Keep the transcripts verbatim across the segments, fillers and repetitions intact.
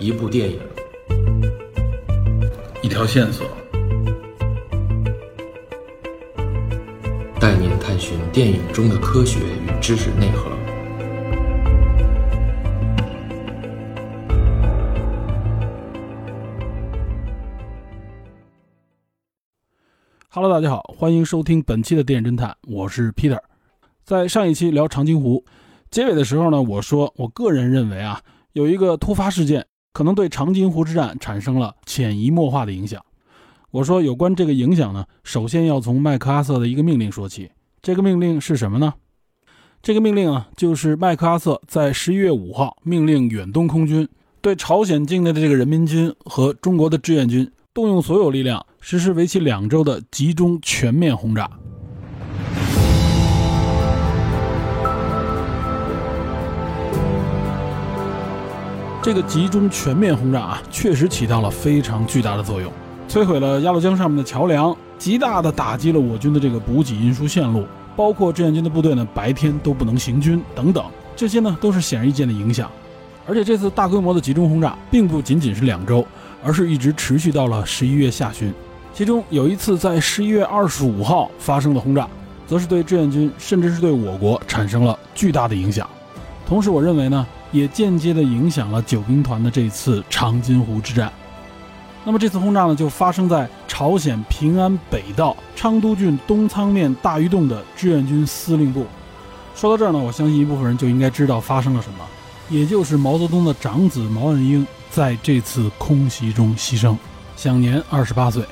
一部电影，一条线索，带您探寻电影中的科学与知识内核。Hello， 大家好，欢迎收听本期的电影侦探，我是 Peter。在上一期聊长津湖结尾的时候呢，我说我个人认为啊，有一个突发事件可能对长津湖之战产生了潜移默化的影响。我说有关这个影响呢，首先要从麦克阿瑟的一个命令说起。这个命令是什么呢？这个命令啊，就是麦克阿瑟在十一月五号命令远东空军对朝鲜境内的这个人民军和中国的志愿军动用所有力量，实施为期两周的集中全面轰炸。这个集中全面轰炸啊，确实起到了非常巨大的作用，摧毁了鸭绿江上面的桥梁，极大的打击了我军的这个补给运输线路，包括志愿军的部队呢白天都不能行军等等，这些呢都是显而易见的影响。而且这次大规模的集中轰炸并不仅仅是两周，而是一直持续到了十一月下旬。其中有一次在十一月二十五号发生的轰炸，则是对志愿军甚至是对我国产生了巨大的影响。同时我认为呢，也间接的影响了九兵团的这次长津湖之战。那么这次轰炸呢，就发生在朝鲜平安北道昌都郡东仓面大余洞的志愿军司令部。说到这儿呢，我相信一部分人就应该知道发生了什么，也就是毛泽东的长子毛岸英在这次空袭中牺牲，享年二十八岁。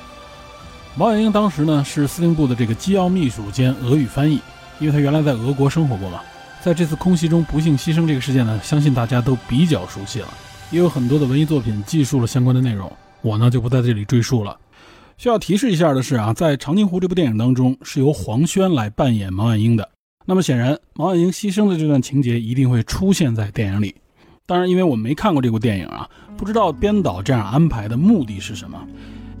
毛岸英当时呢是司令部的这个机要秘书兼俄语翻译，因为他原来在俄国生活过嘛。在这次空袭中不幸牺牲这个事件呢，相信大家都比较熟悉了，也有很多的文艺作品记述了相关的内容，我呢就不在这里赘述了。需要提示一下的是啊，在长津湖这部电影当中是由黄轩来扮演毛岸英的，那么显然毛岸英牺牲的这段情节一定会出现在电影里。当然因为我没看过这部电影啊，不知道编导这样安排的目的是什么，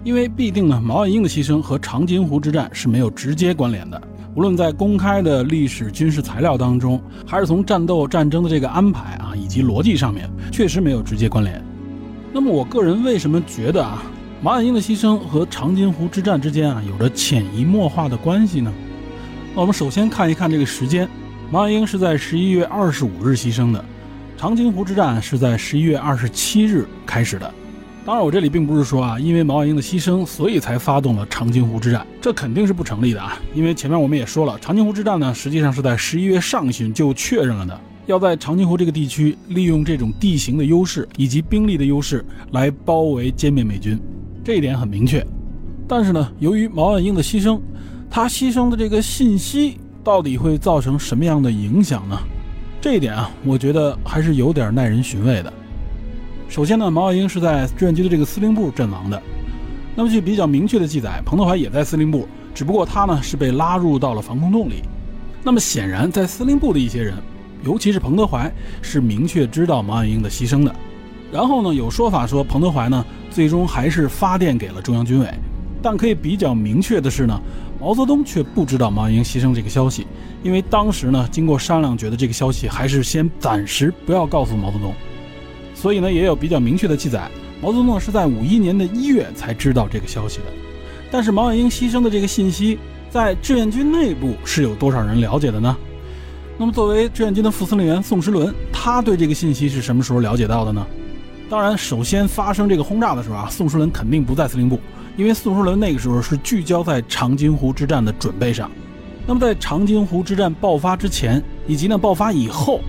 因为必定呢，毛岸英的牺牲和长津湖之战是没有直接关联的，无论在公开的历史军事材料当中，还是从战斗战争的这个安排啊以及逻辑上面，确实没有直接关联。那么我个人为什么觉得啊，毛岸英的牺牲和长津湖之战之间啊有着潜移默化的关系呢？那我们首先看一看这个时间，毛岸英是在十一月二十五日牺牲的，长津湖之战是在十一月二十七日开始的。当然我这里并不是说啊，因为毛岸英的牺牲所以才发动了长津湖之战，这肯定是不成立的啊，因为前面我们也说了，长津湖之战呢实际上是在十一月上旬就确认了的，要在长津湖这个地区利用这种地形的优势以及兵力的优势来包围歼灭美军，这一点很明确。但是呢，由于毛岸英的牺牲，他牺牲的这个信息到底会造成什么样的影响呢？这一点啊，我觉得还是有点耐人寻味的。首先呢，毛岸英是在志愿军的这个司令部阵亡的。那么据比较明确的记载，彭德怀也在司令部，只不过他呢是被拉入到了防空洞里。那么显然在司令部的一些人，尤其是彭德怀，是明确知道毛岸英的牺牲的。然后呢，有说法说彭德怀呢最终还是发电给了中央军委，但可以比较明确的是呢，毛泽东却不知道毛岸英牺牲这个消息，因为当时呢，经过商量觉得这个消息还是先暂时不要告诉毛泽东，所以呢，也有比较明确的记载，毛泽东是在五一年的一月才知道这个消息的。但是毛岸英牺牲的这个信息，在志愿军内部是有多少人了解的呢？那么作为志愿军的副司令员宋时轮，他对这个信息是什么时候了解到的呢？当然，首先发生这个轰炸的时候啊，宋时轮肯定不在司令部。因为宋时轮那个时候是聚焦在长津湖之战的准备上，那么在长津湖之战爆发之前，以及呢爆发以后，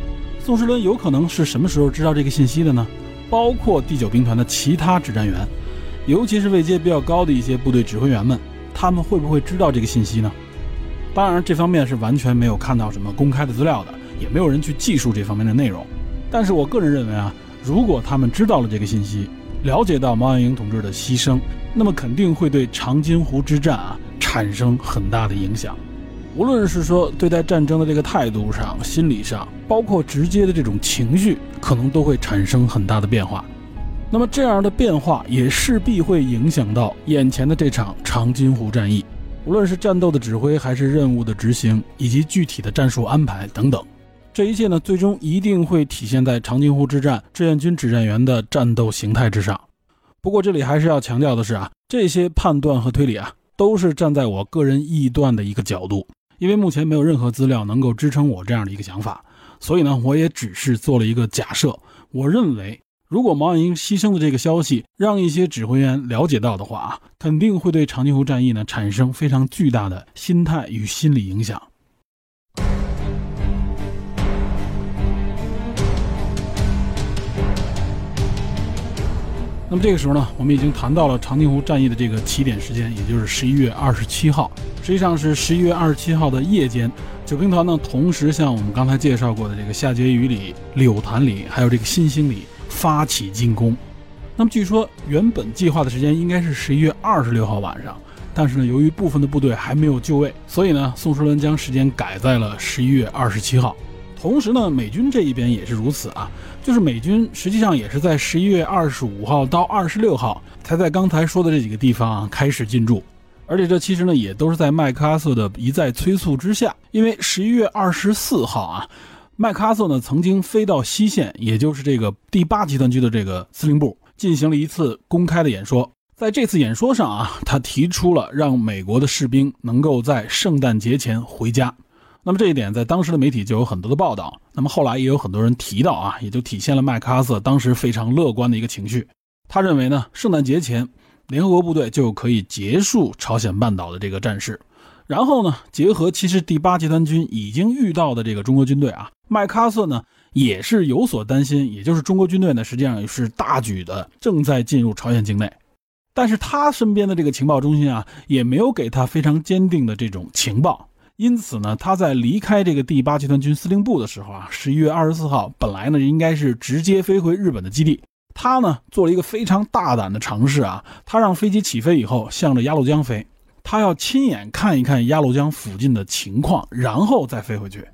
宋时轮有可能是什么时候知道这个信息的呢？包括第九兵团的其他指战员，尤其是位阶比较高的一些部队指挥员们，他们会不会知道这个信息呢？当然这方面是完全没有看到什么公开的资料的，也没有人去记述这方面的内容。但是我个人认为啊，如果他们知道了这个信息，了解到毛岸英同志的牺牲，那么肯定会对长津湖之战啊产生很大的影响，无论是说对待战争的这个态度上、心理上，包括直接的这种情绪，可能都会产生很大的变化。那么这样的变化也势必会影响到眼前的这场长津湖战役，无论是战斗的指挥，还是任务的执行，以及具体的战术安排等等，这一切呢，最终一定会体现在长津湖之战志愿军指战员的战斗形态之上。不过这里还是要强调的是啊，这些判断和推理啊，都是站在我个人臆断的一个角度，因为目前没有任何资料能够支撑我这样的一个想法，所以呢，我也只是做了一个假设。我认为如果毛岸英牺牲的这个消息让一些指挥员了解到的话啊，肯定会对长津湖战役呢产生非常巨大的心态与心理影响。那么这个时候呢，我们已经谈到了长津湖战役的这个起点时间，也就是十一月二十七号，实际上是十一月二十七号的夜间。九兵团呢同时向我们刚才介绍过的这个下碣隅里、柳潭里还有这个新兴里发起进攻。那么据说原本计划的时间应该是十一月二十六号晚上，但是呢由于部分的部队还没有就位，所以呢宋时轮将时间改在了十一月二十七号。同时呢，美军这一边也是如此啊，就是美军实际上也是在十一月二十五号到二十六号才在刚才说的这几个地方啊开始进驻，而且这其实呢也都是在麦克阿瑟的一再催促之下，因为十一月二十四号啊，麦克阿瑟呢曾经飞到西线，也就是这个第八集团区的这个司令部，进行了一次公开的演说。在这次演说上啊，他提出了让美国的士兵能够在圣诞节前回家。那么这一点在当时的媒体就有很多的报道，那么后来也有很多人提到啊，也就体现了麦克阿瑟当时非常乐观的一个情绪。他认为呢，圣诞节前联合国部队就可以结束朝鲜半岛的这个战事。然后呢，结合其实第八集团军已经遇到的这个中国军队啊，麦克阿瑟呢也是有所担心，也就是中国军队呢实际上是大举的正在进入朝鲜境内。但是他身边的这个情报中心啊，也没有给他非常坚定的这种情报。因此呢，他在离开这个第八集团军司令部的时候啊，十一月二十四号本来呢应该是直接飞回日本的基地。他呢做了一个非常大胆的尝试啊，他让飞机起飞以后向着鸭绿江飞，他要亲眼看一看鸭绿江附近的情况，然后再飞回去。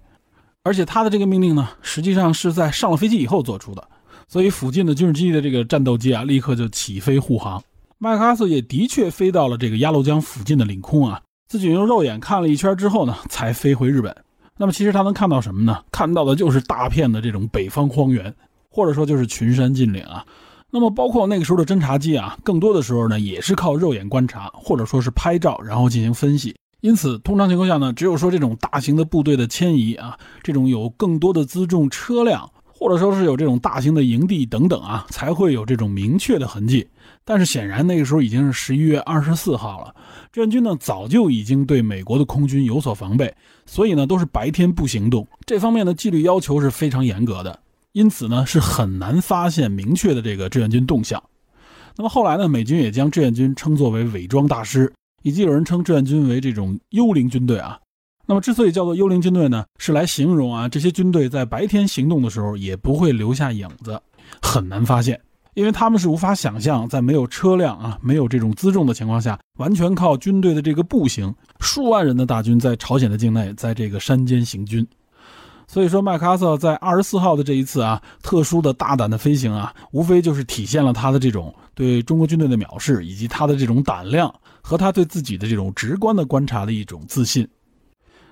而且他的这个命令呢，实际上是在上了飞机以后做出的，所以附近的军事基地的这个战斗机啊，立刻就起飞护航。麦克阿瑟也的确飞到了这个鸭绿江附近的领空啊。自己用肉眼看了一圈之后呢，才飞回日本。那么其实他能看到什么呢？看到的就是大片的这种北方荒原，或者说就是群山峻岭啊。那么包括那个时候的侦察机啊，更多的时候呢也是靠肉眼观察，或者说是拍照然后进行分析。因此通常情况下呢，只有说这种大型的部队的迁移啊，这种有更多的辎重车辆，或者说是有这种大型的营地等等啊，才会有这种明确的痕迹。但是显然那个时候已经是十一月二十四号了，志愿军呢早就已经对美国的空军有所防备，所以呢都是白天不行动，这方面的纪律要求是非常严格的，因此呢是很难发现明确的这个志愿军动向。那么后来呢，美军也将志愿军称作为伪装大师，以及有人称志愿军为这种幽灵军队啊。那么之所以叫做幽灵军队呢，是来形容啊这些军队在白天行动的时候也不会留下影子，很难发现。因为他们是无法想象在没有车辆啊没有这种辎重的情况下，完全靠军队的这个步行，数万人的大军在朝鲜的境内在这个山间行军。所以说麦克阿瑟在二十四号的这一次啊特殊的大胆的飞行啊，无非就是体现了他的这种对中国军队的藐视，以及他的这种胆量和他对自己的这种直观的观察的一种自信。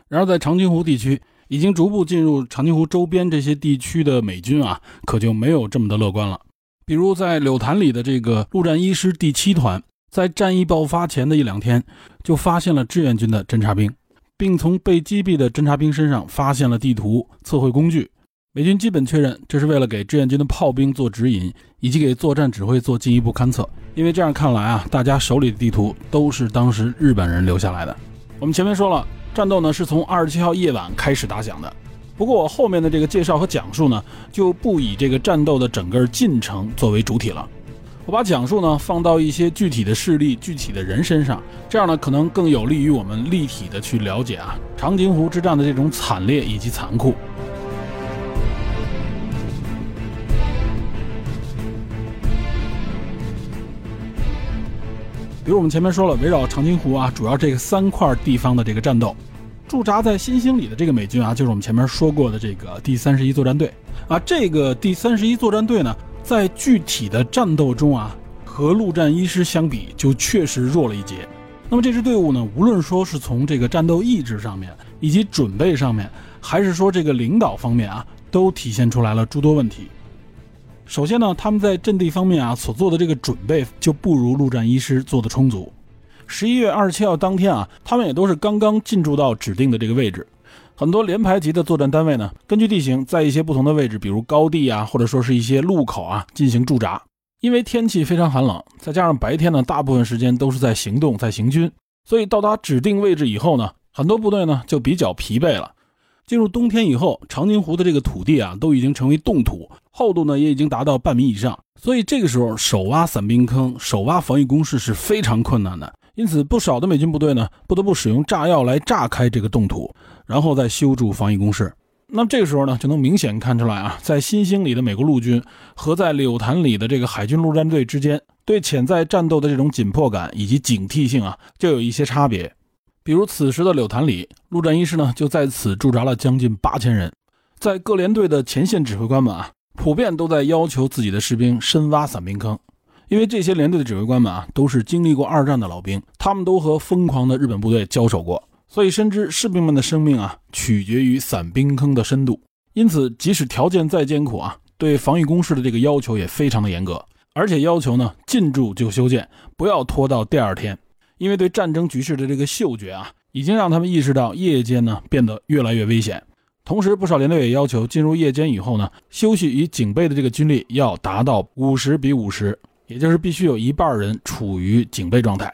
然而在长津湖地区已经逐步进入长津湖周边这些地区的美军啊，可就没有这么的乐观了。比如在柳潭里的这个陆战一师第七团，在战役爆发前的一两天就发现了志愿军的侦察兵，并从被击毙的侦察兵身上发现了地图、测绘工具。美军基本确认这是为了给志愿军的炮兵做指引，以及给作战指挥做进一步勘测，因为这样看来啊，大家手里的地图都是当时日本人留下来的。我们前面说了，战斗呢是从二十七号夜晚开始打响的，不过我后面的这个介绍和讲述呢，就不以这个战斗的整个进程作为主体了。我把讲述呢放到一些具体的事例、具体的人身上，这样呢可能更有利于我们立体的去了解啊长津湖之战的这种惨烈以及残酷。比如我们前面说了，围绕长津湖啊，主要这个三块地方的这个战斗。驻扎在新兴里的这个美军啊，就是我们前面说过的这个第三十一作战队啊。这个第三十一作战队呢，在具体的战斗中啊，和陆战一师相比就确实弱了一截。那么这支队伍呢，无论说是从这个战斗意志上面，以及准备上面，还是说这个领导方面啊，都体现出来了诸多问题。首先呢，他们在阵地方面啊所做的这个准备就不如陆战一师做的充足。十一月二十七号当天啊，他们也都是刚刚进驻到指定的这个位置。很多连排级的作战单位呢，根据地形在一些不同的位置，比如高地啊，或者说是一些路口啊进行驻扎。因为天气非常寒冷，再加上白天呢大部分时间都是在行动在行军，所以到达指定位置以后呢，很多部队呢就比较疲惫了。进入冬天以后，长津湖的这个土地啊都已经成为冻土，厚度呢也已经达到半米以上，所以这个时候手挖散兵坑、手挖防御工事是非常困难的。因此不少的美军部队呢不得不使用炸药来炸开这个冻土，然后再修筑防御工事。那么这个时候呢，就能明显看出来啊，在新兴里的美国陆军和在柳潭里的这个海军陆战队之间，对潜在战斗的这种紧迫感以及警惕性啊，就有一些差别。比如此时的柳潭里，陆战一师呢就在此驻扎了将近八千人，在各连队的前线指挥官们啊，普遍都在要求自己的士兵深挖散兵坑，因为这些连队的指挥官们啊，都是经历过二战的老兵，他们都和疯狂的日本部队交手过。所以深知士兵们的生命啊取决于散兵坑的深度，因此即使条件再艰苦啊，对防御工事的这个要求也非常的严格，而且要求呢进驻就修建，不要拖到第二天。因为对战争局势的这个嗅觉啊，已经让他们意识到夜间呢变得越来越危险。同时不少连队也要求进入夜间以后呢，休息与警备的这个军力要达到五十比五十，也就是必须有一半人处于警备状态。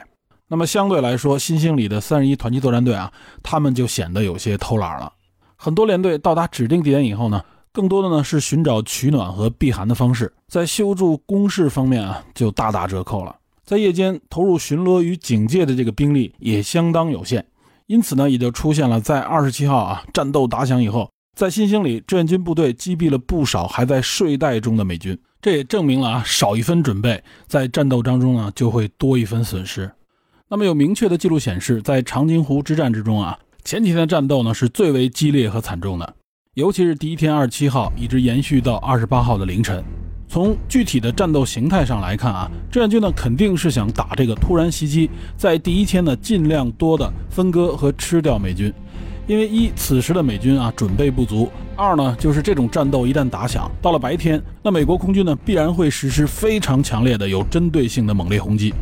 那么相对来说，新兴里的三十一团级作战队啊，他们就显得有些偷懒了。很多连队到达指定地点以后呢，更多的呢是寻找取暖和避寒的方式，在修筑工事方面啊就大打折扣了。在夜间投入巡逻与警戒的这个兵力也相当有限，因此呢也就出现了在二十七号啊战斗打响以后，在新兴里志愿军部队击毙了不少还在睡袋中的美军。这也证明了啊，少一分准备，在战斗当中呢就会多一分损失。那么有明确的记录显示，在长津湖之战之中啊，前几天的战斗呢是最为激烈和惨重的，尤其是第一天二十七号一直延续到二十八号的凌晨。从具体的战斗形态上来看啊，志愿军呢肯定是想打这个突然袭击，在第一天呢尽量多的分割和吃掉美军。因为一，此时的美军啊准备不足；二呢，就是这种战斗一旦打响，到了白天，那美国空军呢必然会实施非常强烈的有针对性的猛烈轰击。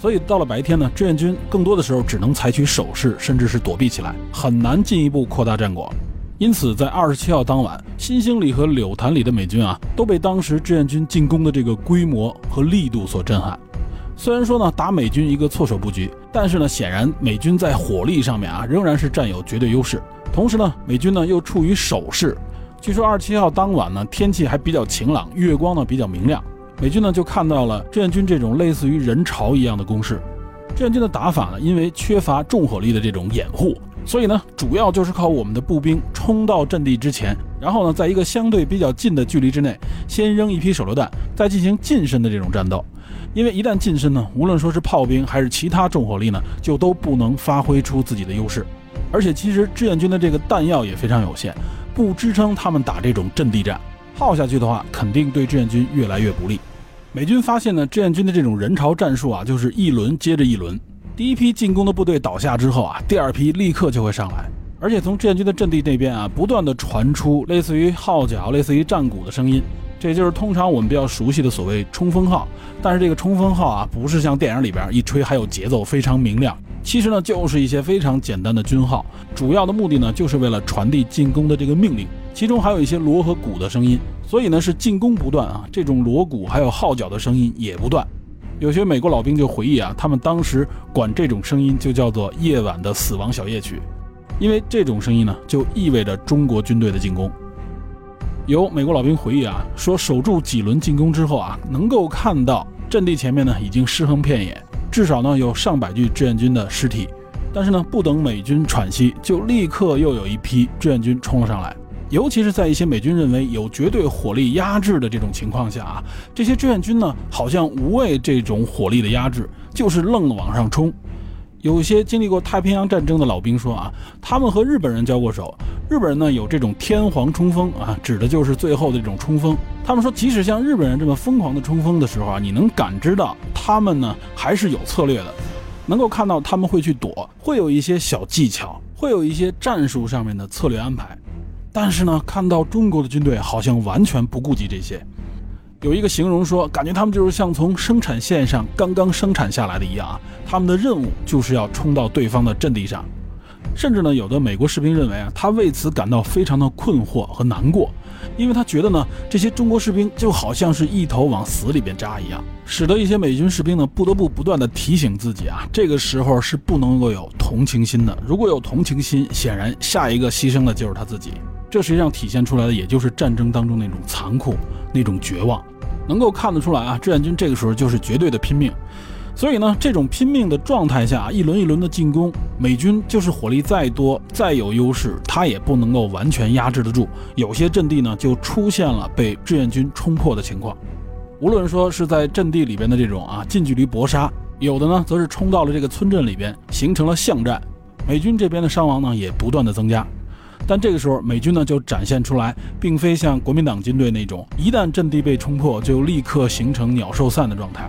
所以到了白天呢，志愿军更多的时候只能采取守势，甚至是躲避起来，很难进一步扩大战果。因此在二十七号当晚，新兴里和柳潭里的美军啊都被当时志愿军进攻的这个规模和力度所震撼。虽然说呢打美军一个措手不及，但是呢显然美军在火力上面啊仍然是占有绝对优势。同时呢美军呢又处于守势。据说二十七号当晚呢天气还比较晴朗，月光呢比较明亮。美军呢就看到了志愿军这种类似于人潮一样的攻势。志愿军的打法呢，因为缺乏重火力的这种掩护，所以呢主要就是靠我们的步兵冲到阵地之前，然后呢在一个相对比较近的距离之内先扔一批手榴弹，再进行近身的这种战斗。因为一旦近身呢，无论说是炮兵还是其他重火力呢，就都不能发挥出自己的优势。而且其实志愿军的这个弹药也非常有限，不支撑他们打这种阵地战，耗下去的话肯定对志愿军越来越不利。美军发现呢，志愿军的这种人潮战术啊，就是一轮接着一轮，第一批进攻的部队倒下之后啊，第二批立刻就会上来。而且从志愿军的阵地那边啊，不断的传出类似于号角、类似于战鼓的声音，这就是通常我们比较熟悉的所谓冲锋号。但是这个冲锋号啊，不是像电影里边一吹还有节奏非常明亮，其实呢就是一些非常简单的军号，主要的目的呢就是为了传递进攻的这个命令，其中还有一些锣和鼓的声音。所以呢是进攻不断啊，这种锣鼓还有号角的声音也不断。有些美国老兵就回忆啊，他们当时管这种声音就叫做夜晚的死亡小夜曲，因为这种声音呢就意味着中国军队的进攻。有美国老兵回忆啊，说守住几轮进攻之后啊，能够看到阵地前面呢已经尸横遍野，至少呢有上百具志愿军的尸体。但是呢不等美军喘息，就立刻又有一批志愿军冲了上来。尤其是在一些美军认为有绝对火力压制的这种情况下啊，这些志愿军呢好像无畏这种火力的压制，就是愣往上冲。有些经历过太平洋战争的老兵说啊，他们和日本人交过手，日本人呢有这种天皇冲锋啊，指的就是最后的这种冲锋。他们说即使像日本人这么疯狂的冲锋的时候啊，你能感知到他们呢还是有策略的，能够看到他们会去躲，会有一些小技巧，会有一些战术上面的策略安排。但是呢，看到中国的军队好像完全不顾及这些。有一个形容说，感觉他们就是像从生产线上刚刚生产下来的一样啊，他们的任务就是要冲到对方的阵地上。甚至呢，有的美国士兵认为啊，他为此感到非常的困惑和难过，因为他觉得呢，这些中国士兵就好像是一头往死里边扎一样，使得一些美军士兵呢，不得不不断的提醒自己啊，这个时候是不能够有同情心的。如果有同情心，显然下一个牺牲的就是他自己。这实际上体现出来的，也就是战争当中那种残酷、那种绝望，能够看得出来啊，志愿军这个时候就是绝对的拼命。所以呢，这种拼命的状态下，一轮一轮的进攻，美军就是火力再多、再有优势，他也不能够完全压制得住。有些阵地呢，就出现了被志愿军冲破的情况。无论说是在阵地里边的这种啊近距离搏杀，有的呢，则是冲到了这个村镇里边，形成了巷战。美军这边的伤亡呢，也不断的增加。但这个时候美军呢就展现出来，并非像国民党军队那种一旦阵地被冲破就立刻形成鸟兽散的状态。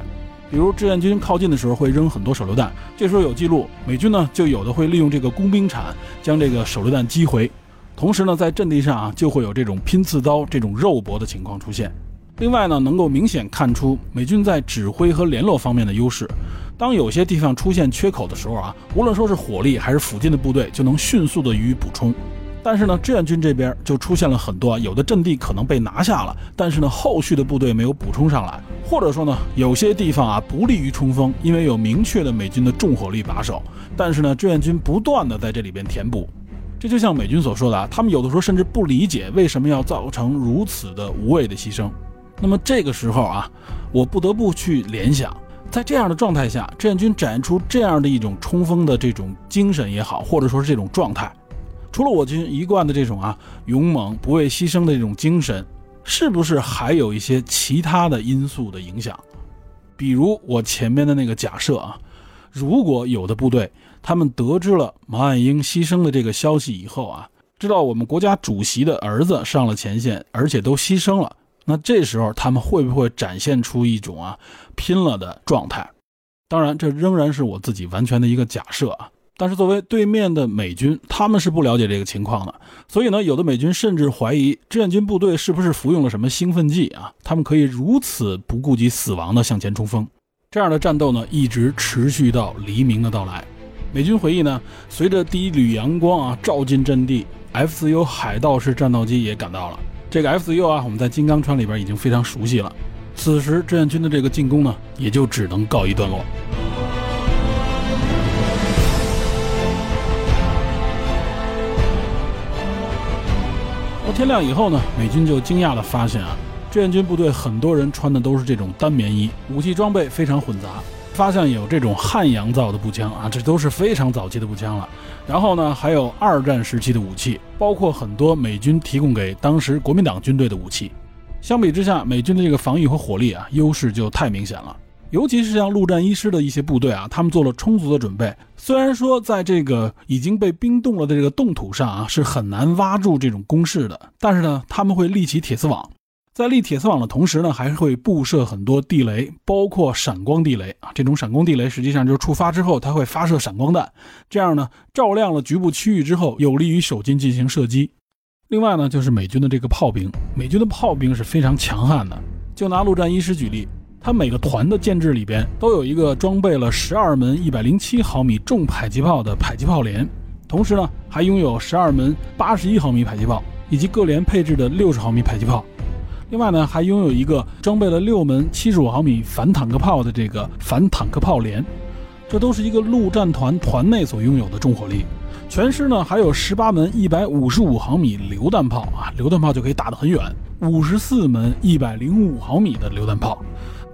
比如志愿军靠近的时候会扔很多手榴弹，这时候有记录，美军呢就有的会利用这个工兵铲将这个手榴弹击回，同时呢在阵地上啊就会有这种拼刺刀这种肉搏的情况出现。另外呢，能够明显看出美军在指挥和联络方面的优势。当有些地方出现缺口的时候啊，无论说是火力还是附近的部队就能迅速的予以补充。但是呢，志愿军这边就出现了很多，有的阵地可能被拿下了，但是呢，后续的部队没有补充上来，或者说呢，有些地方啊不利于冲锋，因为有明确的美军的重火力把守，但是呢，志愿军不断的在这里边填补。这就像美军所说的啊，他们有的时候甚至不理解为什么要造成如此的无谓的牺牲。那么这个时候啊，我不得不去联想，在这样的状态下，志愿军展现出这样的一种冲锋的这种精神也好，或者说是这种状态。除了我军一贯的这种啊勇猛不畏牺牲的这种精神，是不是还有一些其他的因素的影响？比如我前面的那个假设啊，如果有的部队他们得知了毛岸英牺牲的这个消息以后啊，知道我们国家主席的儿子上了前线，而且都牺牲了，那这时候他们会不会展现出一种啊拼了的状态？当然，这仍然是我自己完全的一个假设啊。但是作为对面的美军，他们是不了解这个情况的，所以呢，有的美军甚至怀疑志愿军部队是不是服用了什么兴奋剂啊？他们可以如此不顾及死亡的向前冲锋。这样的战斗呢，一直持续到黎明的到来。美军回忆呢，随着第一缕阳光啊照进阵地 ，F 四 U 海盗式战斗机也赶到了。这个 F 四 U 啊，我们在金刚川里边已经非常熟悉了。此时志愿军的这个进攻呢，也就只能告一段落。天亮以后呢，美军就惊讶地发现啊，志愿军部队很多人穿的都是这种单棉衣，武器装备非常混杂，发现有这种汉阳造的步枪啊，这都是非常早期的步枪了。然后呢，还有二战时期的武器，包括很多美军提供给当时国民党军队的武器。相比之下，美军的这个防御和火力啊，优势就太明显了。尤其是像陆战一师的一些部队啊，他们做了充足的准备。虽然说在这个已经被冰冻了的这个冻土上啊，是很难挖住这种工事的，但是呢，他们会立起铁丝网。在立铁丝网的同时呢，还会布设很多地雷，包括闪光地雷啊。这种闪光地雷实际上就是触发之后，它会发射闪光弹，这样呢，照亮了局部区域之后，有利于守军进行射击。另外呢，就是美军的这个炮兵，美军的炮兵是非常强悍的。就拿陆战一师举例。它每个团的建制里边都有一个装备了十二门一百零七毫米重迫击炮的迫击炮连，同时呢还拥有十二门八十一毫米迫击炮以及各连配置的六十毫米迫击炮。另外呢还拥有一个装备了六门七十五毫米反坦克炮的这个反坦克炮连，这都是一个陆战团团内所拥有的重火力。全师呢还有十八门一百五十五毫米榴弹炮啊，榴弹炮就可以打得很远，五十四门一百零五毫米的榴弹炮。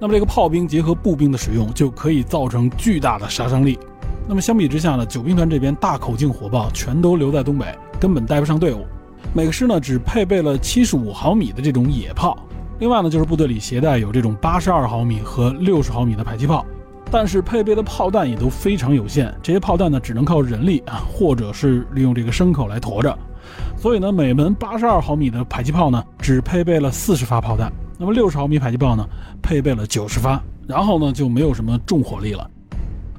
那么这个炮兵结合步兵的使用，就可以造成巨大的杀伤力。那么相比之下呢，九兵团这边大口径火炮全都留在东北，根本带不上队伍。每个师呢只配备了七十五毫米的这种野炮，另外呢就是部队里携带有这种八十二毫米和六十毫米的迫击炮，但是配备的炮弹也都非常有限，这些炮弹呢只能靠人力啊，或者是利用这个牲口来驮着。所以呢，每门八十二毫米的迫击炮呢只配备了四十发炮弹。那么六十毫米迫击炮呢配备了九十发，然后呢就没有什么重火力了。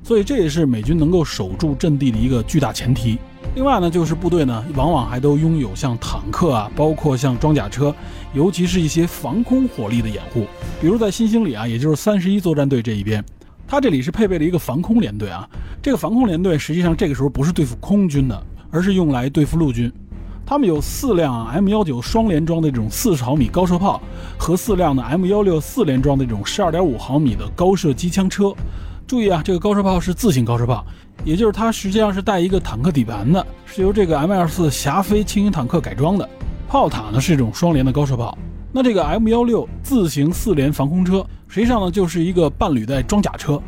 所以这也是美军能够守住阵地的一个巨大前提。另外呢，就是部队呢往往还都拥有像坦克啊，包括像装甲车，尤其是一些防空火力的掩护。比如在新兴里啊，也就是三十一作战队这一边，它这里是配备了一个防空联队啊。这个防空联队实际上这个时候不是对付空军的，而是用来对付陆军。他们有四辆 M 十九 双联装的这种四十毫米高射炮和四辆的 M 十六 四联装的这种 十二点五毫米的高射机枪车。注意啊，这个高射炮是自行高射炮，也就是它实际上是带一个坦克底盘的，是由这个 M 二十四 霞飞轻型坦克改装的。炮塔呢是一种双联的高射炮。那这个 M 十六 自行四联防空车实际上呢就是一个半履带装甲车。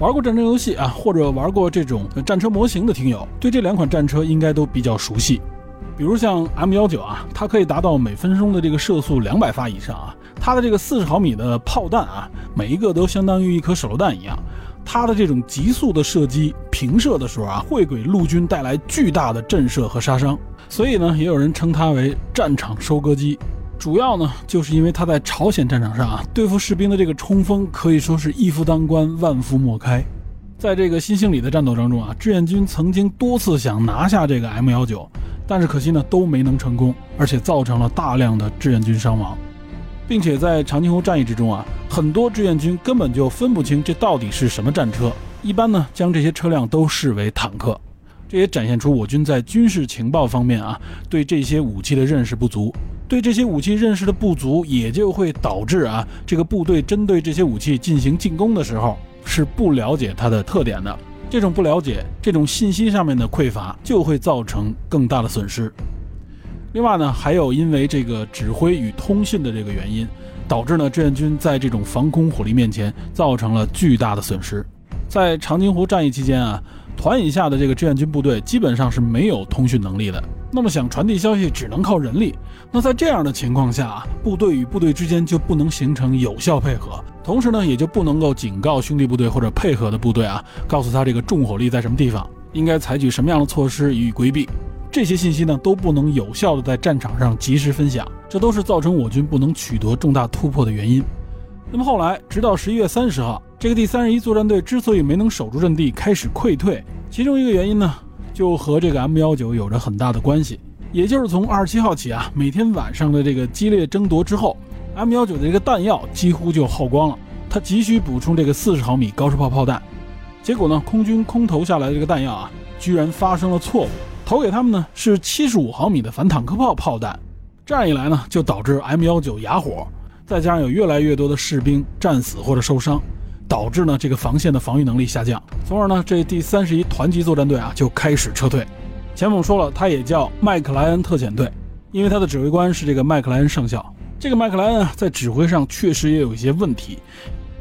玩过战争游戏啊，或者玩过这种战车模型的听友，对这两款战车应该都比较熟悉。比如像 M 十九 啊，它可以达到每分钟的这个射速两百发以上啊。它的这个四十毫米的炮弹啊，每一个都相当于一颗手榴弹一样。它的这种急速的射击，平射的时候啊，会给陆军带来巨大的震慑和杀伤。所以呢，也有人称它为战场收割机。主要呢，就是因为它在朝鲜战场上啊，对付士兵的这个冲锋可以说是一夫当关，万夫莫开。在这个新兴里的战斗当中啊，志愿军曾经多次想拿下这个 M 十九。但是可惜呢都没能成功，而且造成了大量的志愿军伤亡。并且在长津湖战役之中啊，很多志愿军根本就分不清这到底是什么战车，一般呢将这些车辆都视为坦克。这也展现出我军在军事情报方面啊对这些武器的认识不足。对这些武器认识的不足，也就会导致啊这个部队针对这些武器进行进攻的时候是不了解它的特点的。这种不了解，这种信息上面的匮乏，就会造成更大的损失。另外呢，还有因为这个指挥与通信的这个原因，导致呢志愿军在这种防空火力面前造成了巨大的损失。在长津湖战役期间啊，团以下的这个志愿军部队基本上是没有通讯能力的，那么想传递消息只能靠人力。那在这样的情况下啊，部队与部队之间就不能形成有效配合，同时呢也就不能够警告兄弟部队或者配合的部队啊，告诉他这个重火力在什么地方，应该采取什么样的措施予以规避。这些信息呢都不能有效的在战场上及时分享，这都是造成我军不能取得重大突破的原因。那么后来直到十一月三十号，这个第三十一作战队之所以没能守住阵地开始溃退，其中一个原因呢就和这个 M 十九 有着很大的关系。也就是从二十七号起啊，每天晚上的这个激烈争夺之后， M 十九 的这个弹药几乎就耗光了，它急需补充这个四十毫米高射炮炮弹。结果呢，空军空投下来的这个弹药啊居然发生了错误，投给他们呢是七十五毫米的反坦克炮炮弹。这样一来呢，就导致 M 十九 哑火，再加上有越来越多的士兵战死或者受伤，导致呢这个防线的防御能力下降，从而呢这第三十一团级作战队啊就开始撤退。前面说了，他也叫麦克莱恩特遣队，因为他的指挥官是这个麦克莱恩上校。这个麦克莱恩啊在指挥上确实也有一些问题，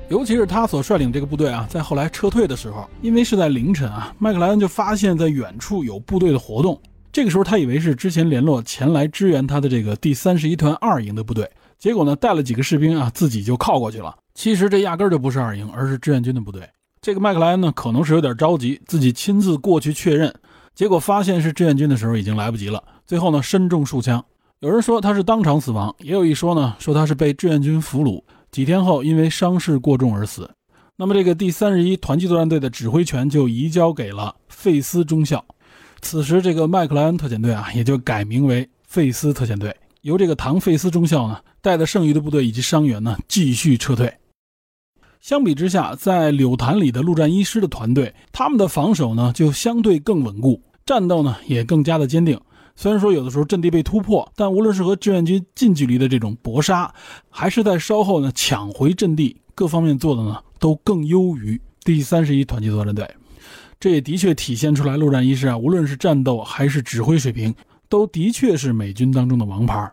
尤其是他所率领这个部队啊在后来撤退的时候，因为是在凌晨啊，麦克莱恩就发现在远处有部队的活动。这个时候他以为是之前联络前来支援他的这个第三十一团二营的部队，结果呢带了几个士兵啊自己就靠过去了。其实这压根儿就不是二营，而是志愿军的部队。这个麦克莱恩呢可能是有点着急，自己亲自过去确认，结果发现是志愿军的时候已经来不及了，最后呢身中数枪。有人说他是当场死亡，也有一说呢说他是被志愿军俘虏，几天后因为伤势过重而死。那么这个第三十一团级作战队的指挥权就移交给了费斯中校。此时这个麦克莱恩特遣队啊也就改名为费斯特遣队，由这个唐费斯中校呢带着剩余的部队以及伤员呢继续撤退。相比之下，在柳潭里的陆战一师的团队，他们的防守呢就相对更稳固，战斗呢也更加的坚定。虽然说有的时候阵地被突破，但无论是和志愿军近距离的这种搏杀，还是在稍后呢抢回阵地，各方面做的呢都更优于第三十一团级作战队。这也的确体现出来陆战一师啊，无论是战斗还是指挥水平，都的确是美军当中的王牌。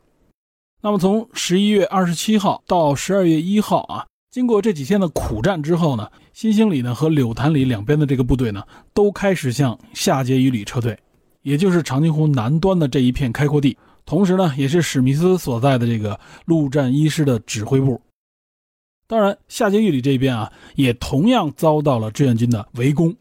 那么从十一月二十七号到十二月一号啊，经过这几天的苦战之后呢，新兴里呢和柳潭里两边的这个部队呢都开始向下碣隅里撤退，也就是长津湖南端的这一片开阔地，同时呢也是史密斯所在的这个陆战一师的指挥部。当然下碣隅里这边啊也同样遭到了志愿军的围攻，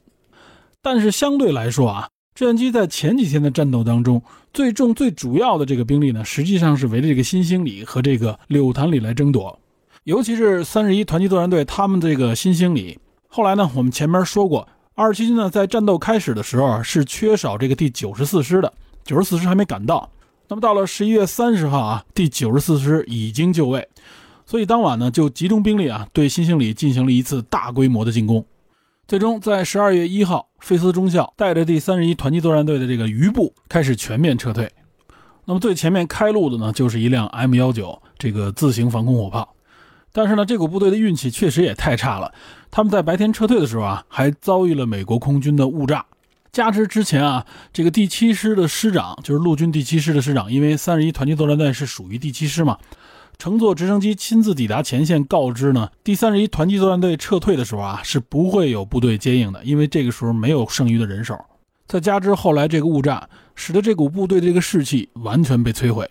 但是相对来说啊，志愿军在前几天的战斗当中最重最主要的这个兵力呢实际上是围着这个新兴里和这个柳潭里来争夺。尤其是三十一团级作战队他们这个新兴里，后来呢我们前面说过二十七军呢，在战斗开始的时候是缺少这个第九十四师的，九十四师还没赶到。那么到了十一月三十号啊，第九十四师已经就位，所以当晚呢就集中兵力啊，对新兴里进行了一次大规模的进攻。最终在十二月一号，费斯中校带着第三十一团级作战队的这个余部开始全面撤退。那么最前面开路的呢，就是一辆 M十九 这个自行防空火炮。但是呢，这股部队的运气确实也太差了，他们在白天撤退的时候啊，还遭遇了美国空军的误炸。加之之前啊，这个第七师的师长，就是陆军第七师的师长，因为三十一团级作战队是属于第七师嘛，乘坐直升机亲自抵达前线，告知呢第三十一团级作战队撤退的时候啊，是不会有部队接应的，因为这个时候没有剩余的人手。再加之后来这个误炸，使得这股部队的这个士气完全被摧毁。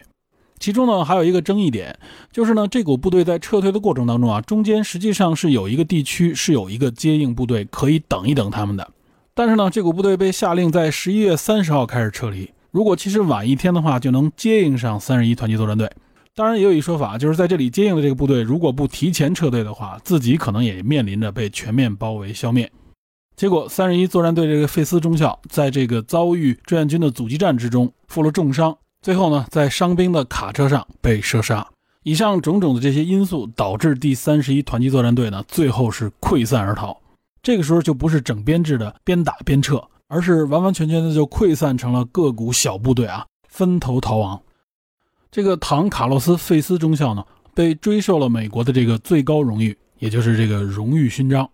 其中呢还有一个争议点，就是呢这股部队在撤退的过程当中啊，中间实际上是有一个地区是有一个接应部队可以等一等他们的。但是呢这股部队被下令在十一月三十号开始撤离，如果其实晚一天的话，就能接应上三十一团级作战队。当然也有一说法，就是在这里接应的这个部队如果不提前撤退的话，自己可能也面临着被全面包围消灭。结果三十一作战队这个费斯中校在这个遭遇志愿军的阻击战之中负了重伤，最后呢在伤兵的卡车上被射杀。以上种种的这些因素导致第三十一团级作战队呢最后是溃散而逃。这个时候就不是整编制的边打边撤，而是完完全全的就溃散成了各股小部队啊，分头逃亡。这个唐卡洛斯·费斯中校呢，被追授了美国的这个最高荣誉，也就是这个荣誉勋章。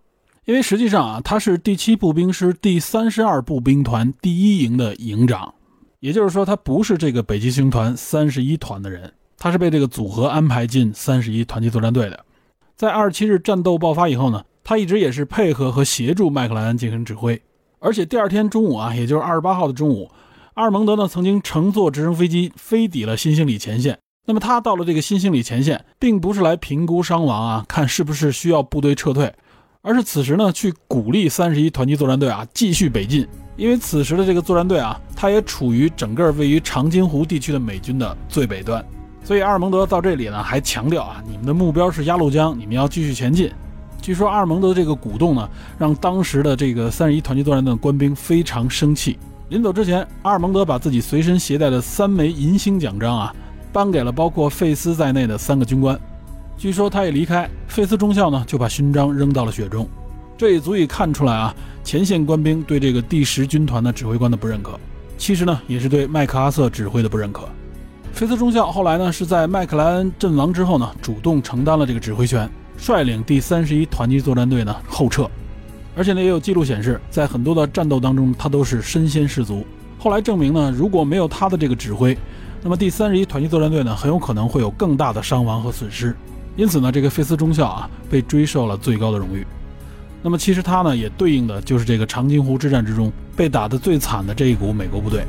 因为实际上啊，他是第七步兵师第三十二步兵团第一营的营长，也就是说他不是这个北极星团三十一团的人，他是被这个组合安排进三十一团级作战队的。在二十七日战斗爆发以后呢，他一直也是配合和协助麦克莱恩进行指挥。而且第二天中午啊，也就是二十八号的中午，阿尔蒙德呢曾经乘坐直升飞机飞抵了新兴里前线。那么他到了这个新兴里前线，并不是来评估伤亡啊，看是不是需要部队撤退，而是此时呢去鼓励三十一团级作战队啊继续北进。因为此时的这个作战队啊，他也处于整个位于长津湖地区的美军的最北端。所以阿尔蒙德到这里呢还强调啊，你们的目标是鸭绿江，你们要继续前进。据说阿尔蒙德这个鼓动呢，让当时的这个三十一团级作战队的官兵非常生气。临走之前，阿尔蒙德把自己随身携带的三枚银星奖章啊，颁给了包括费斯在内的三个军官。据说他一离开，费斯中校呢就把勋章扔到了雪中。这也足以看出来啊，前线官兵对这个第十军团的指挥官的不认可，其实呢也是对麦克阿瑟指挥的不认可。费斯中校后来呢是在麦克莱恩阵亡之后呢，主动承担了这个指挥权，率领第三十一团级作战队呢后撤。而且呢，也有记录显示，在很多的战斗当中，他都是身先士卒。后来证明呢，如果没有他的这个指挥，那么第三十一团级作战队呢，很有可能会有更大的伤亡和损失。因此呢，这个费斯中校啊，被追授了最高的荣誉。那么其实他呢，也对应的就是这个长津湖之战之中被打得最惨的这一股美国部队。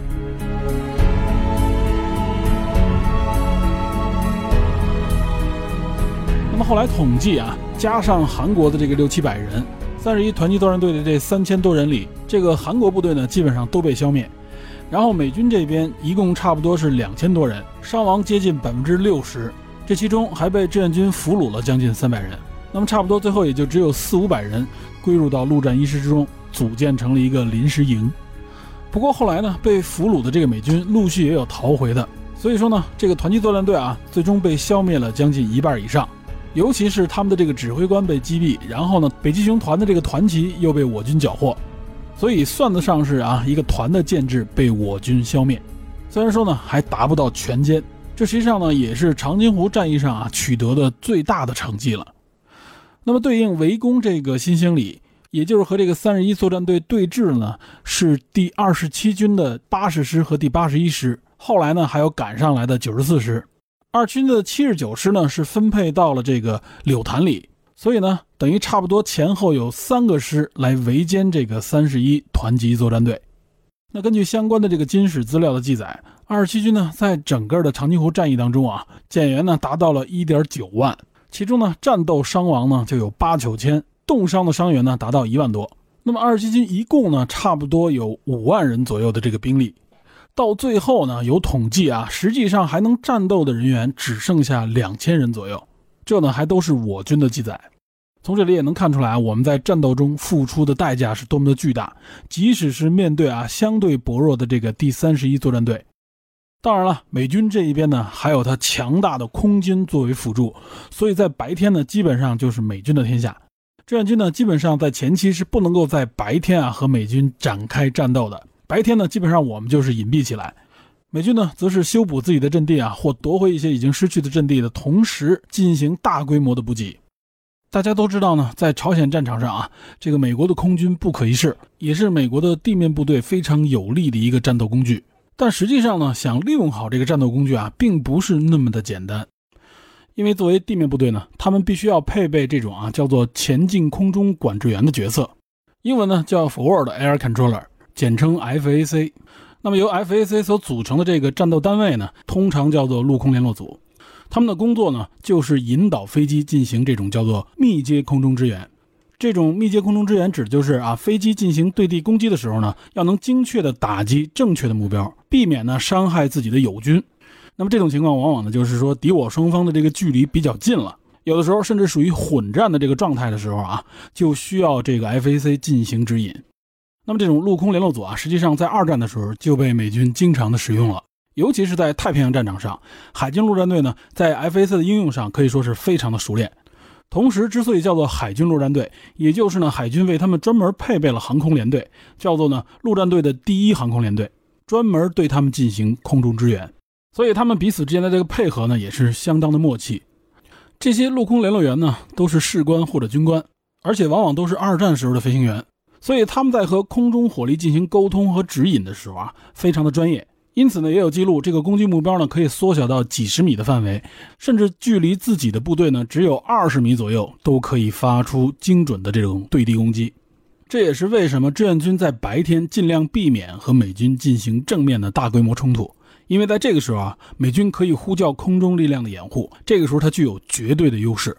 那么后来统计啊，加上韩国的这个六七百人。三十一团级作战队的这三千多人里，这个韩国部队呢基本上都被消灭，然后美军这边一共差不多是两千多人，伤亡接近 百分之六十， 这其中还被志愿军俘虏了将近三百人，那么差不多最后也就只有四五百人归入到陆战一师之中，组建成了一个临时营。不过后来呢，被俘虏的这个美军陆续也有逃回的，所以说呢，这个团级作战队啊最终被消灭了将近一半以上。尤其是他们的这个指挥官被击毙，然后呢，北极熊团的这个团旗又被我军缴获，所以算得上是啊一个团的建制被我军消灭。虽然说呢还达不到全歼，这实际上呢也是长津湖战役上啊取得的最大的成绩了。那么对应围攻这个新兴里，也就是和这个三十一作战队对峙呢，是第二十七军的八十师和第八十一师，后来呢还有赶上来的九十四师。二军的七十九师呢是分配到了这个柳潭里，所以呢等于差不多前后有三个师来围歼这个三十一团级作战队。那根据相关的这个军史资料的记载，二十七军呢在整个的长津湖战役当中啊，减员呢达到了 一点九万，其中呢战斗伤亡呢就有八九千，冻伤的伤员呢达到一万多。那么二十七军一共呢差不多有五万人左右的这个兵力，到最后呢有统计啊，实际上还能战斗的人员只剩下两千人左右，这呢还都是我军的记载。从这里也能看出来，我们在战斗中付出的代价是多么的巨大，即使是面对啊相对薄弱的这个第三十一作战队。当然了，美军这一边呢还有它强大的空军作为辅助，所以在白天呢基本上就是美军的天下。志愿军呢基本上在前期是不能够在白天啊和美军展开战斗的，白天呢基本上我们就是隐蔽起来，美军呢则是修补自己的阵地啊，或夺回一些已经失去的阵地的同时进行大规模的补给。大家都知道呢，在朝鲜战场上啊，这个美国的空军不可一世，也是美国的地面部队非常有力的一个战斗工具。但实际上呢，想利用好这个战斗工具啊，并不是那么的简单。因为作为地面部队呢，他们必须要配备这种啊叫做前进空中管制员的角色，英文呢叫 Forward Air Controller， 简称 F A C。 那么由 F A C 所组成的这个战斗单位呢，通常叫做陆空联络组。他们的工作呢，就是引导飞机进行这种叫做密接空中支援。这种密接空中支援指就是啊，飞机进行对地攻击的时候呢，要能精确的打击正确的目标，避免呢伤害自己的友军。那么这种情况往往呢，就是说敌我双方的这个距离比较近了，有的时候甚至属于混战的这个状态的时候啊，就需要这个 F A C 进行指引。那么这种陆空联络组啊，实际上在二战的时候就被美军经常的使用了。尤其是在太平洋战场上，海军陆战队呢在 F A C 的应用上可以说是非常的熟练。同时之所以叫做海军陆战队，也就是呢海军为他们专门配备了航空联队，叫做呢陆战队的第一航空联队，专门对他们进行空中支援。所以他们彼此之间的这个配合呢也是相当的默契。这些陆空联络员呢都是士官或者军官，而且往往都是二战时候的飞行员，所以他们在和空中火力进行沟通和指引的时候啊非常的专业。因此呢，也有记录，这个攻击目标呢可以缩小到几十米的范围，甚至距离自己的部队呢只有二十米左右，都可以发出精准的这种对地攻击。这也是为什么志愿军在白天尽量避免和美军进行正面的大规模冲突，因为在这个时候啊，美军可以呼叫空中力量的掩护，这个时候它具有绝对的优势。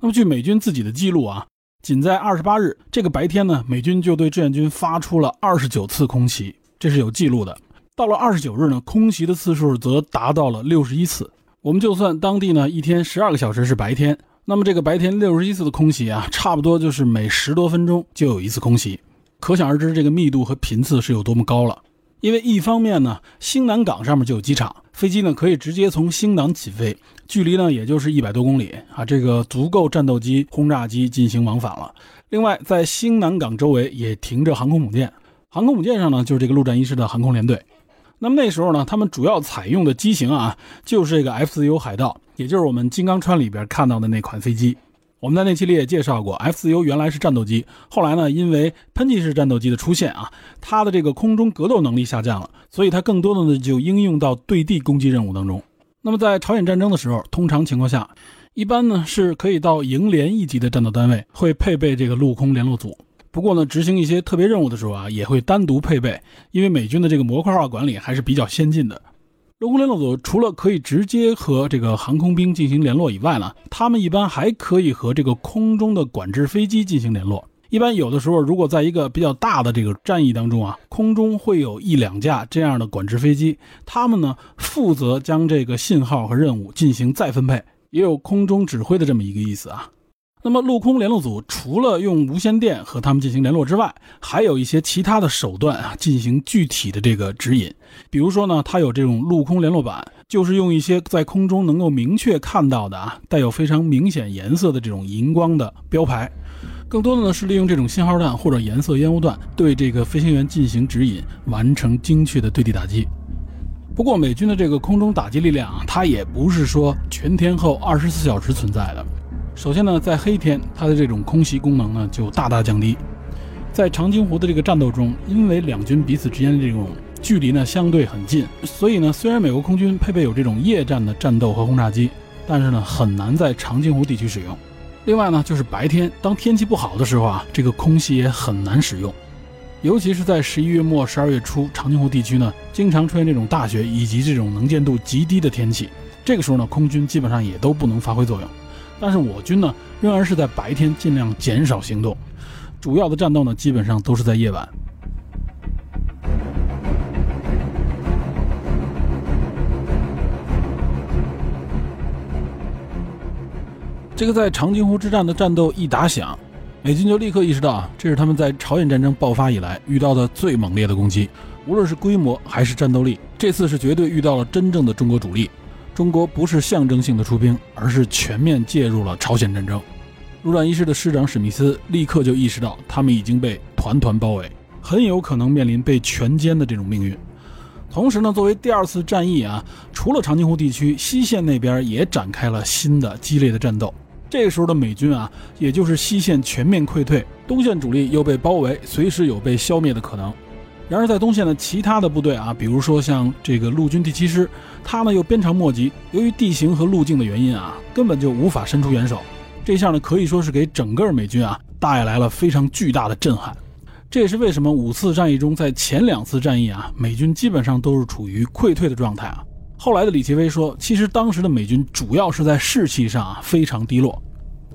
那么据美军自己的记录啊，仅在二十八日这个白天呢，美军就对志愿军发出了二十九次空袭，这是有记录的。到了二十九日呢，空袭的次数则达到了六十一次。我们就算当地呢一天十二个小时是白天，那么这个白天六十一次的空袭啊，差不多就是每十多分钟就有一次空袭，可想而知这个密度和频次是有多么高了。因为一方面呢，兴南港上面就有机场，飞机呢可以直接从兴南起飞，距离呢也就是一百多公里啊，这个足够战斗机、轰炸机进行往返了。另外，在兴南港周围也停着航空母舰，航空母舰上呢就是这个陆战一师的航空联队。那么那时候呢，他们主要采用的机型啊，就是这个 F 四 U 海盗，也就是我们金刚川里边看到的那款飞机。我们在那期里也介绍过 F 四 U 原来是战斗机，后来呢因为喷气式战斗机的出现啊，它的这个空中格斗能力下降了，所以它更多的呢就应用到对地攻击任务当中。那么在朝鲜战争的时候，通常情况下一般呢是可以到营连一级的战斗单位会配备这个陆空联络组。不过呢，执行一些特别任务的时候啊，也会单独配备，因为美军的这个模块化管理还是比较先进的。陆空联络组除了可以直接和这个航空兵进行联络以外呢，他们一般还可以和这个空中的管制飞机进行联络。一般有的时候，如果在一个比较大的这个战役当中啊，空中会有一两架这样的管制飞机，他们呢负责将这个信号和任务进行再分配，也有空中指挥的这么一个意思啊。那么陆空联络组除了用无线电和他们进行联络之外，还有一些其他的手段啊，进行具体的这个指引。比如说呢，它有这种陆空联络板，就是用一些在空中能够明确看到的啊，带有非常明显颜色的这种荧光的标牌。更多的呢是利用这种信号弹或者颜色烟雾弹对这个飞行员进行指引，完成精确的对地打击。不过美军的这个空中打击力量啊，它也不是说全天候二十四小时存在的。首先呢，在黑天它的这种空袭功能呢就大大降低。在长津湖的这个战斗中，因为两军彼此之间的这种距离呢相对很近，所以呢虽然美国空军配备有这种夜战的战斗和轰炸机，但是呢很难在长津湖地区使用。另外呢，就是白天当天气不好的时候啊，这个空袭也很难使用，尤其是在十一月末十二月初，长津湖地区呢经常出现这种大雪以及这种能见度极低的天气，这个时候呢空军基本上也都不能发挥作用。但是我军呢仍然是在白天尽量减少行动，主要的战斗呢基本上都是在夜晚。这个在长津湖之战的战斗一打响，美军就立刻意识到啊，这是他们在朝鲜战争爆发以来遇到的最猛烈的攻击，无论是规模还是战斗力，这次是绝对遇到了真正的中国主力。中国不是象征性的出兵，而是全面介入了朝鲜战争。陆战一师的师长史密斯立刻就意识到他们已经被团团包围，很有可能面临被全歼的这种命运。同时呢，作为第二次战役啊，除了长津湖地区，西线那边也展开了新的激烈的战斗。这个时候的美军啊，也就是西线全面溃退，东线主力又被包围，随时有被消灭的可能。然而在东线的其他的部队啊，比如说像这个陆军第七师，它呢又鞭长莫及，由于地形和路径的原因啊，根本就无法伸出援手。这下呢可以说是给整个美军啊带来了非常巨大的震撼。这也是为什么五次战役中在前两次战役啊，美军基本上都是处于溃退的状态啊。后来的李奇微说，其实当时的美军主要是在士气上啊非常低落。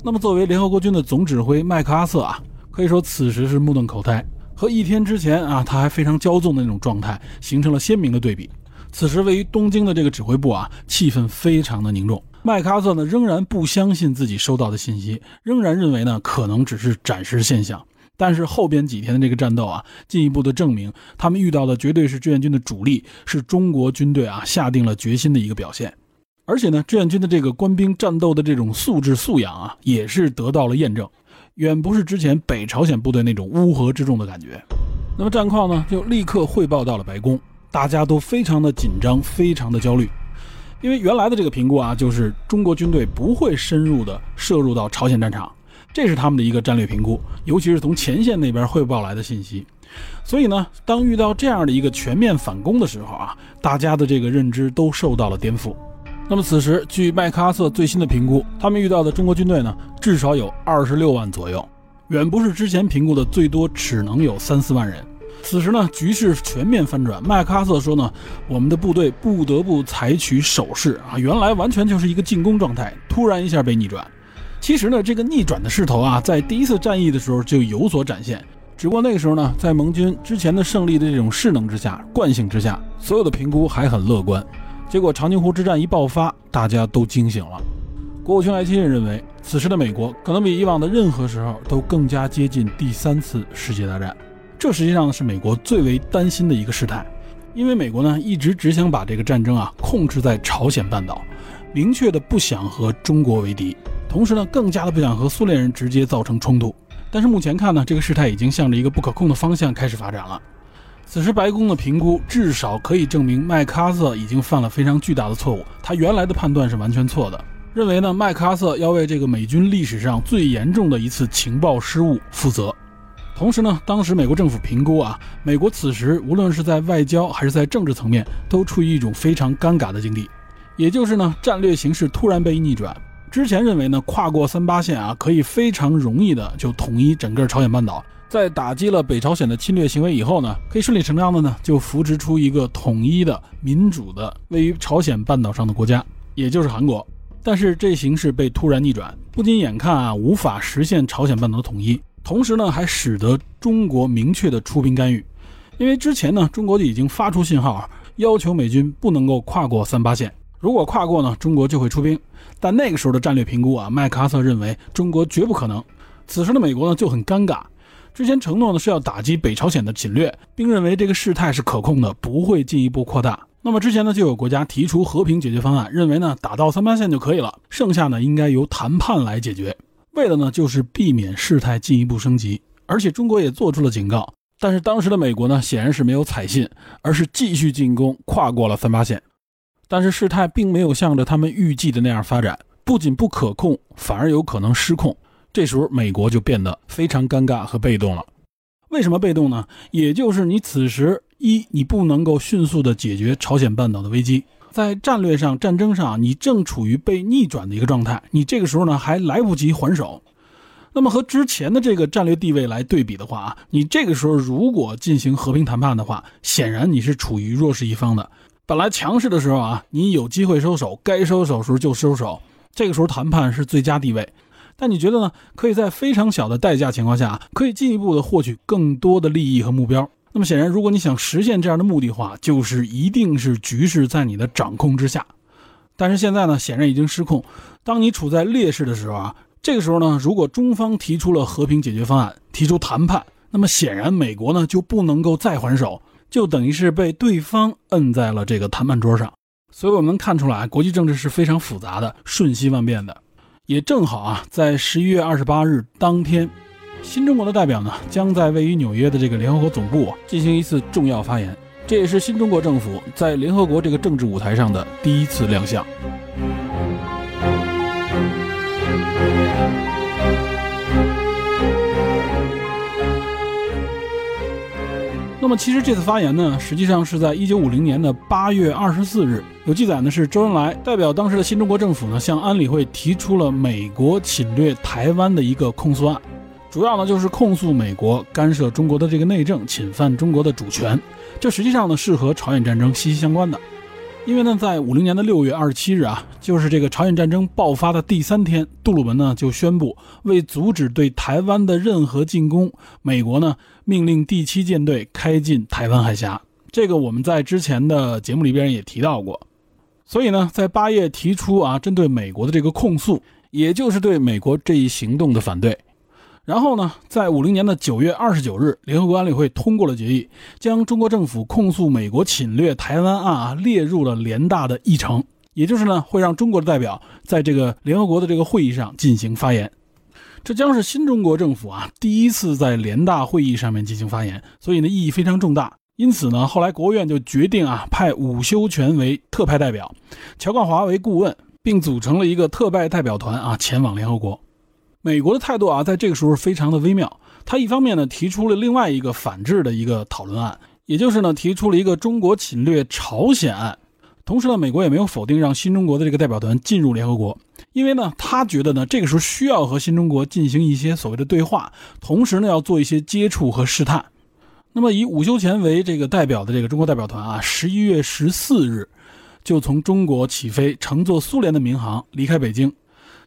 那么作为联合国军的总指挥麦克阿瑟啊，可以说此时是目瞪口呆。和一天之前啊，他还非常骄纵的那种状态形成了鲜明的对比。此时位于东京的这个指挥部啊，气氛非常的凝重。麦克阿瑟呢，仍然不相信自己收到的信息，仍然认为呢，可能只是暂时现象。但是后边几天的这个战斗啊，进一步的证明，他们遇到的绝对是志愿军的主力，是中国军队啊下定了决心的一个表现。而且呢，志愿军的这个官兵战斗的这种素质素养啊，也是得到了验证。远不是之前北朝鲜部队那种乌合之众的感觉。那么战况呢就立刻汇报到了白宫，大家都非常的紧张，非常的焦虑。因为原来的这个评估啊，就是中国军队不会深入的涉入到朝鲜战场，这是他们的一个战略评估，尤其是从前线那边汇报来的信息。所以呢，当遇到这样的一个全面反攻的时候啊，大家的这个认知都受到了颠覆。那么此时据麦克阿瑟最新的评估，他们遇到的中国军队呢至少有二十六万左右，远不是之前评估的最多只能有三四万人。此时呢局势全面翻转，麦克阿瑟说呢，我们的部队不得不采取守势啊，原来完全就是一个进攻状态，突然一下被逆转。其实呢这个逆转的势头啊，在第一次战役的时候就有所展现，只不过那个时候呢，在盟军之前的胜利的这种势能之下，惯性之下，所有的评估还很乐观。结果长津湖之战一爆发，大家都惊醒了。国务卿莱钦任认为，此时的美国可能比以往的任何时候都更加接近第三次世界大战，这实际上是美国最为担心的一个事态。因为美国呢一直只想把这个战争啊控制在朝鲜半岛，明确的不想和中国为敌，同时呢更加的不想和苏联人直接造成冲突。但是目前看呢，这个事态已经向着一个不可控的方向开始发展了。此时白宫的评估至少可以证明麦克阿瑟已经犯了非常巨大的错误，他原来的判断是完全错的，认为呢麦克阿瑟要为这个美军历史上最严重的一次情报失误负责。同时呢，当时美国政府评估啊，美国此时无论是在外交还是在政治层面都处于一种非常尴尬的境地，也就是呢战略形势突然被逆转。之前认为呢跨过三八线啊，可以非常容易的就统一整个朝鲜半岛，在打击了北朝鲜的侵略行为以后呢，可以顺理成章的呢就扶植出一个统一的民主的位于朝鲜半岛上的国家，也就是韩国。但是这形势被突然逆转，不仅眼看啊无法实现朝鲜半岛的统一，同时呢还使得中国明确的出兵干预。因为之前呢中国就已经发出信号，要求美军不能够跨过三八线，如果跨过呢中国就会出兵。但那个时候的战略评估啊，麦克阿瑟认为中国绝不可能。此时的美国呢就很尴尬，之前承诺呢是要打击北朝鲜的侵略，并认为这个事态是可控的，不会进一步扩大。那么之前呢就有国家提出和平解决方案，认为呢打到三八线就可以了，剩下呢应该由谈判来解决，为的呢就是避免事态进一步升级。而且中国也做出了警告，但是当时的美国呢显然是没有采信，而是继续进攻，跨过了三八线。但是事态并没有向着他们预计的那样发展，不仅不可控，反而有可能失控。这时候美国就变得非常尴尬和被动了。为什么被动呢？也就是你此时一，你不能够迅速的解决朝鲜半岛的危机，在战略上战争上你正处于被逆转的一个状态，你这个时候呢还来不及还手。那么和之前的这个战略地位来对比的话，你这个时候如果进行和平谈判的话，显然你是处于弱势一方的。本来强势的时候啊，你有机会收手，该收手时候就收手，这个时候谈判是最佳地位。但你觉得呢？可以在非常小的代价情况下，可以进一步的获取更多的利益和目标。那么显然，如果你想实现这样的目的的话，就是一定是局势在你的掌控之下。但是现在呢显然已经失控。当你处在劣势的时候啊，这个时候呢，如果中方提出了和平解决方案，提出谈判，那么显然美国呢就不能够再还手，就等于是被对方摁在了这个谈判桌上。所以我们看出来，国际政治是非常复杂的，瞬息万变的。也正好啊，在十一月二十八日当天，新中国的代表呢将在位于纽约的这个联合国总部、啊、进行一次重要发言，这也是新中国政府在联合国这个政治舞台上的第一次亮相。那么其实这次发言呢，实际上是在一九五零年的八月二十四日，有记载呢是周恩来代表当时的新中国政府呢，向安理会提出了美国侵略台湾的一个控诉案，主要呢就是控诉美国干涉中国的这个内政，侵犯中国的主权。这实际上呢是和朝鲜战争息息相关的，因为呢在五零年的六月二十七日啊，就是这个朝鲜战争爆发的第三天，杜鲁门呢就宣布，为阻止对台湾的任何进攻，美国呢命令第七舰队开进台湾海峡。这个我们在之前的节目里边也提到过。所以呢在八月提出啊针对美国的这个控诉，也就是对美国这一行动的反对。然后呢，在五零年的九月二十九日，联合国安理会通过了决议，将中国政府控诉美国侵略台湾案啊列入了联大的议程，也就是呢，会让中国的代表在这个联合国的这个会议上进行发言。这将是新中国政府啊第一次在联大会议上面进行发言，所以呢意义非常重大。因此呢，后来国务院就决定啊派伍修权为特派代表，乔冠华为顾问，并组成了一个特派代表团啊前往联合国。美国的态度啊，在这个时候非常的微妙。他一方面呢，提出了另外一个反制的一个讨论案，也就是呢，提出了一个中国侵略朝鲜案。同时呢，美国也没有否定让新中国的这个代表团进入联合国，因为呢，他觉得呢，这个时候需要和新中国进行一些所谓的对话，同时呢，要做一些接触和试探。那么，以伍修权为这个代表的这个中国代表团啊，十一月十四日就从中国起飞，乘坐苏联的民航离开北京。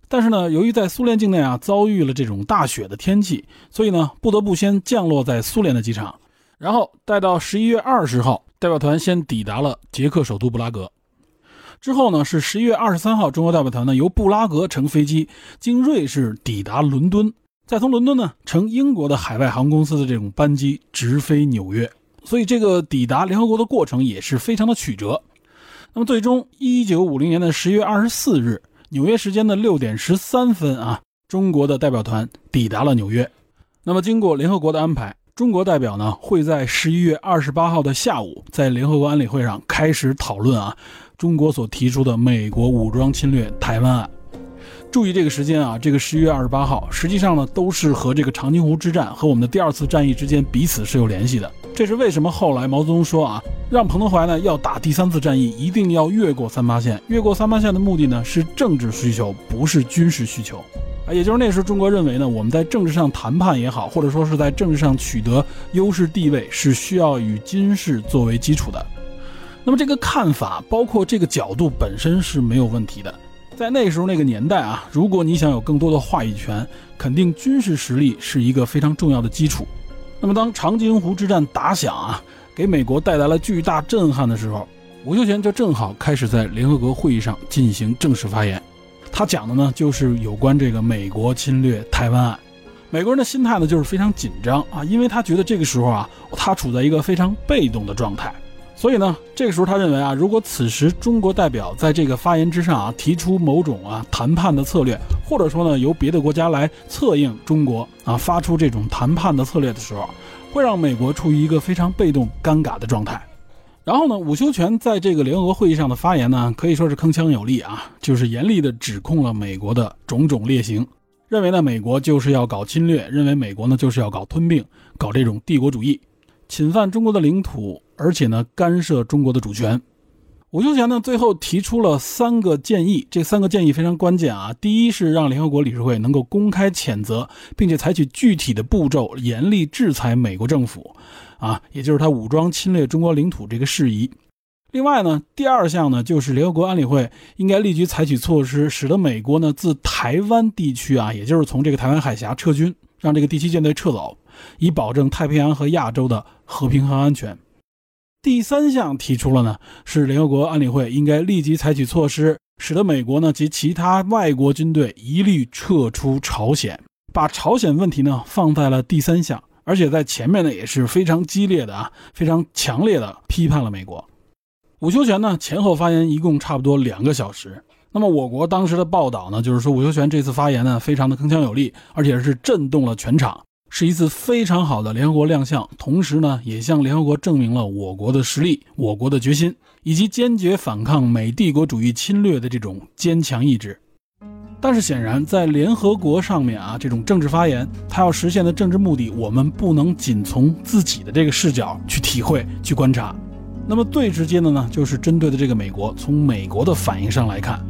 但是呢，由于在苏联境内啊遭遇了这种大雪的天气，所以呢不得不先降落在苏联的机场，然后待到十一月二十号，代表团先抵达了捷克首都布拉格。之后呢是十一月二十三号，中国代表团呢由布拉格乘飞机经瑞士抵达伦敦，再从伦敦呢乘英国的海外航空公司的这种班机直飞纽约。所以这个抵达联合国的过程也是非常的曲折。那么最终一九五零年的十月二十四日，纽约时间的六点十三分啊，中国的代表团抵达了纽约。那么经过联合国的安排，中国代表呢会在十一月二十八号的下午在联合国安理会上开始讨论啊中国所提出的美国武装侵略台湾案。注意这个时间啊，这个十一月二十八号实际上呢都是和这个长津湖之战和我们的第二次战役之间彼此是有联系的。这是为什么后来毛泽东说啊，让彭德怀呢要打第三次战役一定要越过三八线，越过三八线的目的呢是政治需求，不是军事需求。也就是那时中国认为呢，我们在政治上谈判也好，或者说是在政治上取得优势地位，是需要与军事作为基础的。那么这个看法包括这个角度本身是没有问题的。在那时候那个年代啊，如果你想有更多的话语权，肯定军事实力是一个非常重要的基础。那么当长津湖之战打响啊，给美国带来了巨大震撼的时候，伍修权就正好开始在联合国会议上进行正式发言。他讲的呢就是有关这个美国侵略台湾案。美国人的心态呢就是非常紧张啊，因为他觉得这个时候啊他处在一个非常被动的状态。所以呢，这个时候他认为啊，如果此时中国代表在这个发言之上啊，提出某种啊谈判的策略，或者说呢，由别的国家来策应中国啊，发出这种谈判的策略的时候，会让美国处于一个非常被动、尴尬的状态。然后呢，伍修权在这个联合国会议上的发言呢，可以说是铿锵有力啊，就是严厉地指控了美国的种种劣行，认为呢，美国就是要搞侵略，认为美国呢就是要搞吞并，搞这种帝国主义，侵犯中国的领土。而且呢，干涉中国的主权。伍修权呢，最后提出了三个建议，这三个建议非常关键啊。第一是让联合国理事会能够公开谴责，并且采取具体的步骤，严厉制裁美国政府，啊，也就是他武装侵略中国领土这个事宜。另外呢，第二项呢，就是联合国安理会应该立即采取措施，使得美国呢自台湾地区啊，也就是从这个台湾海峡撤军，让这个第七舰队撤走，以保证太平洋和亚洲的和平和安全。第三项提出了呢，是联合国安理会应该立即采取措施，使得美国呢及其他外国军队一律撤出朝鲜，把朝鲜问题呢放在了第三项，而且在前面呢也是非常激烈的啊，非常强烈的批判了美国。伍修权呢前后发言一共差不多两个小时。那么我国当时的报道呢就是说，伍修权这次发言呢非常的铿锵有力，而且是震动了全场，是一次非常好的联合国亮相，同时呢也向联合国证明了我国的实力，我国的决心，以及坚决反抗美帝国主义侵略的这种坚强意志。但是显然在联合国上面啊，这种政治发言它要实现的政治目的，我们不能仅从自己的这个视角去体会去观察。那么最直接的呢就是针对的这个美国，从美国的反应上来看，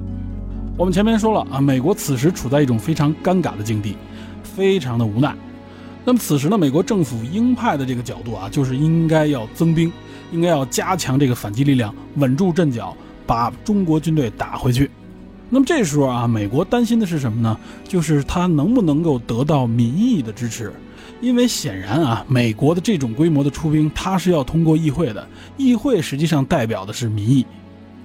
我们前面说了啊，美国此时处在一种非常尴尬的境地，非常的无奈。那么此时呢，美国政府鹰派的这个角度啊，就是应该要增兵，应该要加强这个反击力量，稳住阵脚，把中国军队打回去。那么这时候啊，美国担心的是什么呢？就是它能不能够得到民意的支持。因为显然啊，美国的这种规模的出兵，它是要通过议会的，议会实际上代表的是民意。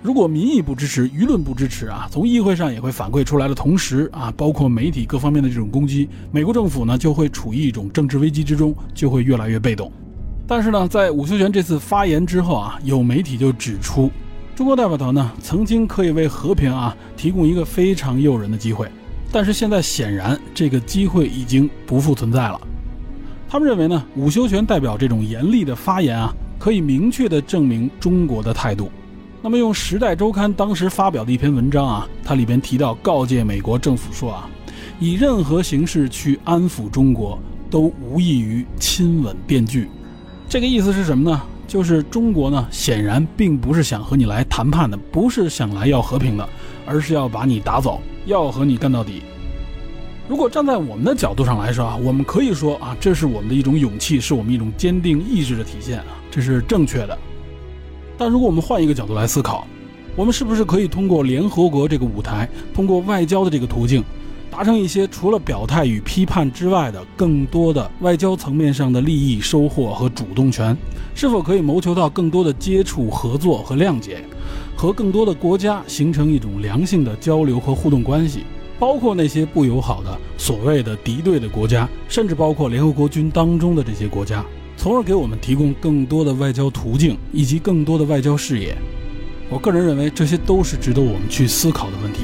如果民意不支持，舆论不支持啊，从议会上也会反馈出来的同时啊，包括媒体各方面的这种攻击，美国政府呢就会处于一种政治危机之中，就会越来越被动。但是呢，在伍修权这次发言之后啊，有媒体就指出，中国代表团呢曾经可以为和平啊提供一个非常诱人的机会，但是现在显然这个机会已经不复存在了。他们认为呢，伍修权代表这种严厉的发言啊，可以明确地证明中国的态度。那么用《时代周刊》当时发表的一篇文章啊，它里边提到告诫美国政府说啊，以任何形式去安抚中国，都无异于亲吻电锯。这个意思是什么呢？就是中国呢，显然并不是想和你来谈判的，不是想来要和平的，而是要把你打走，要和你干到底。如果站在我们的角度上来说啊，我们可以说啊，这是我们的一种勇气，是我们一种坚定意志的体现啊，这是正确的。但如果我们换一个角度来思考，我们是不是可以通过联合国这个舞台，通过外交的这个途径，达成一些除了表态与批判之外的更多的外交层面上的利益收获和主动权？是否可以谋求到更多的接触、合作和谅解，和更多的国家形成一种良性的交流和互动关系，包括那些不友好的所谓的敌对的国家，甚至包括联合国军当中的这些国家，从而给我们提供更多的外交途径以及更多的外交视野？我个人认为这些都是值得我们去思考的问题。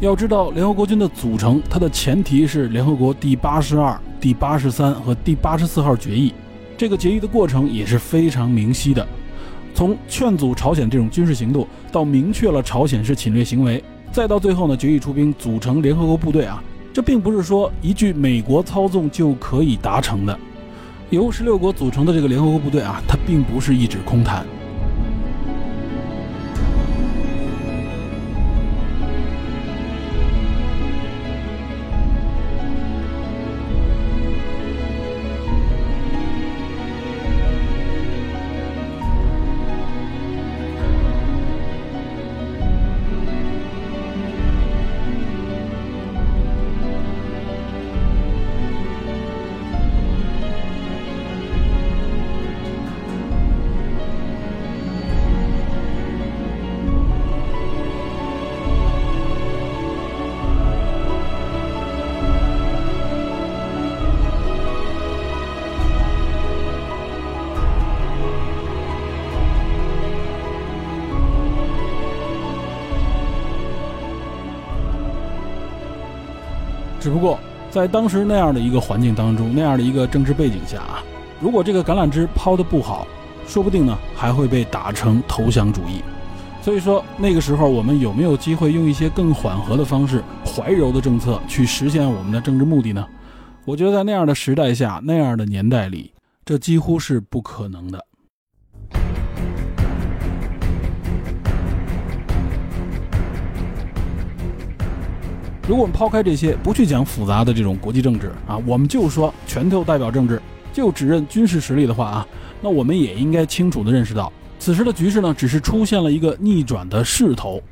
要知道，联合国军的组成，它的前提是联合国第八十二、第八十三和第八十四号决议。这个决议的过程也是非常明晰的，从劝阻朝鲜这种军事行动，到明确了朝鲜是侵略行为，再到最后呢决议出兵组成联合国部队啊，这并不是说一句美国操纵就可以达成的。由十六国组成的这个联合国部队啊，它并不是一纸空谈。只不过在当时那样的一个环境当中，那样的一个政治背景下啊，如果这个橄榄枝抛得不好，说不定呢还会被打成投降主义。所以说那个时候我们有没有机会用一些更缓和的方式，怀柔的政策去实现我们的政治目的呢？我觉得在那样的时代下，那样的年代里，这几乎是不可能的。如果我们抛开这些，不去讲复杂的这种国际政治啊，我们就说拳头代表政治，就只认军事实力的话啊，那我们也应该清楚地认识到，此时的局势呢，只是出现了一个逆转的势头。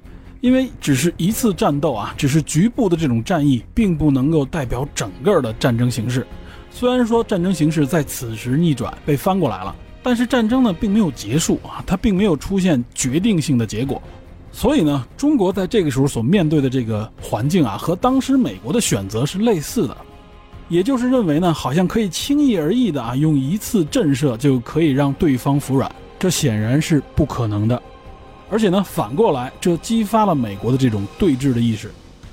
因为只是一次战斗啊，只是局部的这种战役，并不能够代表整个的战争形势。虽然说战争形势在此时逆转被翻过来了，但是战争呢并没有结束啊，它并没有出现决定性的结果。所以呢，中国在这个时候所面对的这个环境啊，和当时美国的选择是类似的，也就是认为呢，好像可以轻易而易的啊，用一次震慑就可以让对方服软，这显然是不可能的。而且呢，反过来这激发了美国的这种对峙的意识，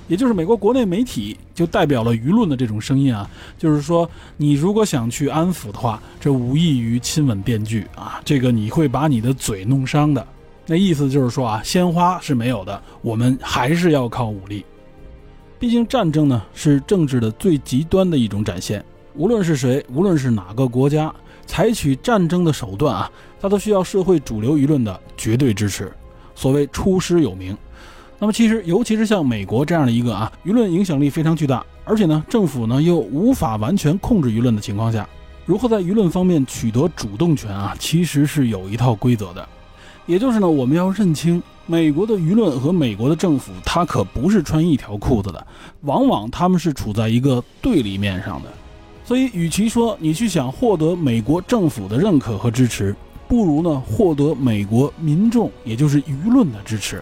也就是美国国内媒体就代表了舆论的这种声音啊，就是说你如果想去安抚的话，这无异于亲吻电锯啊，这个你会把你的嘴弄伤的。那意思就是说啊，鲜花是没有的，我们还是要靠武力。毕竟战争呢是政治的最极端的一种展现，无论是谁，无论是哪个国家，采取战争的手段啊，它都需要社会主流舆论的绝对支持，所谓出师有名。那么其实尤其是像美国这样的一个啊，舆论影响力非常巨大，而且呢政府呢又无法完全控制舆论的情况下，如何在舆论方面取得主动权啊，其实是有一套规则的。也就是呢，我们要认清美国的舆论和美国的政府，它可不是穿一条裤子的，往往他们是处在一个对立面上的。所以与其说你去想获得美国政府的认可和支持，不如呢获得美国民众，也就是舆论的支持。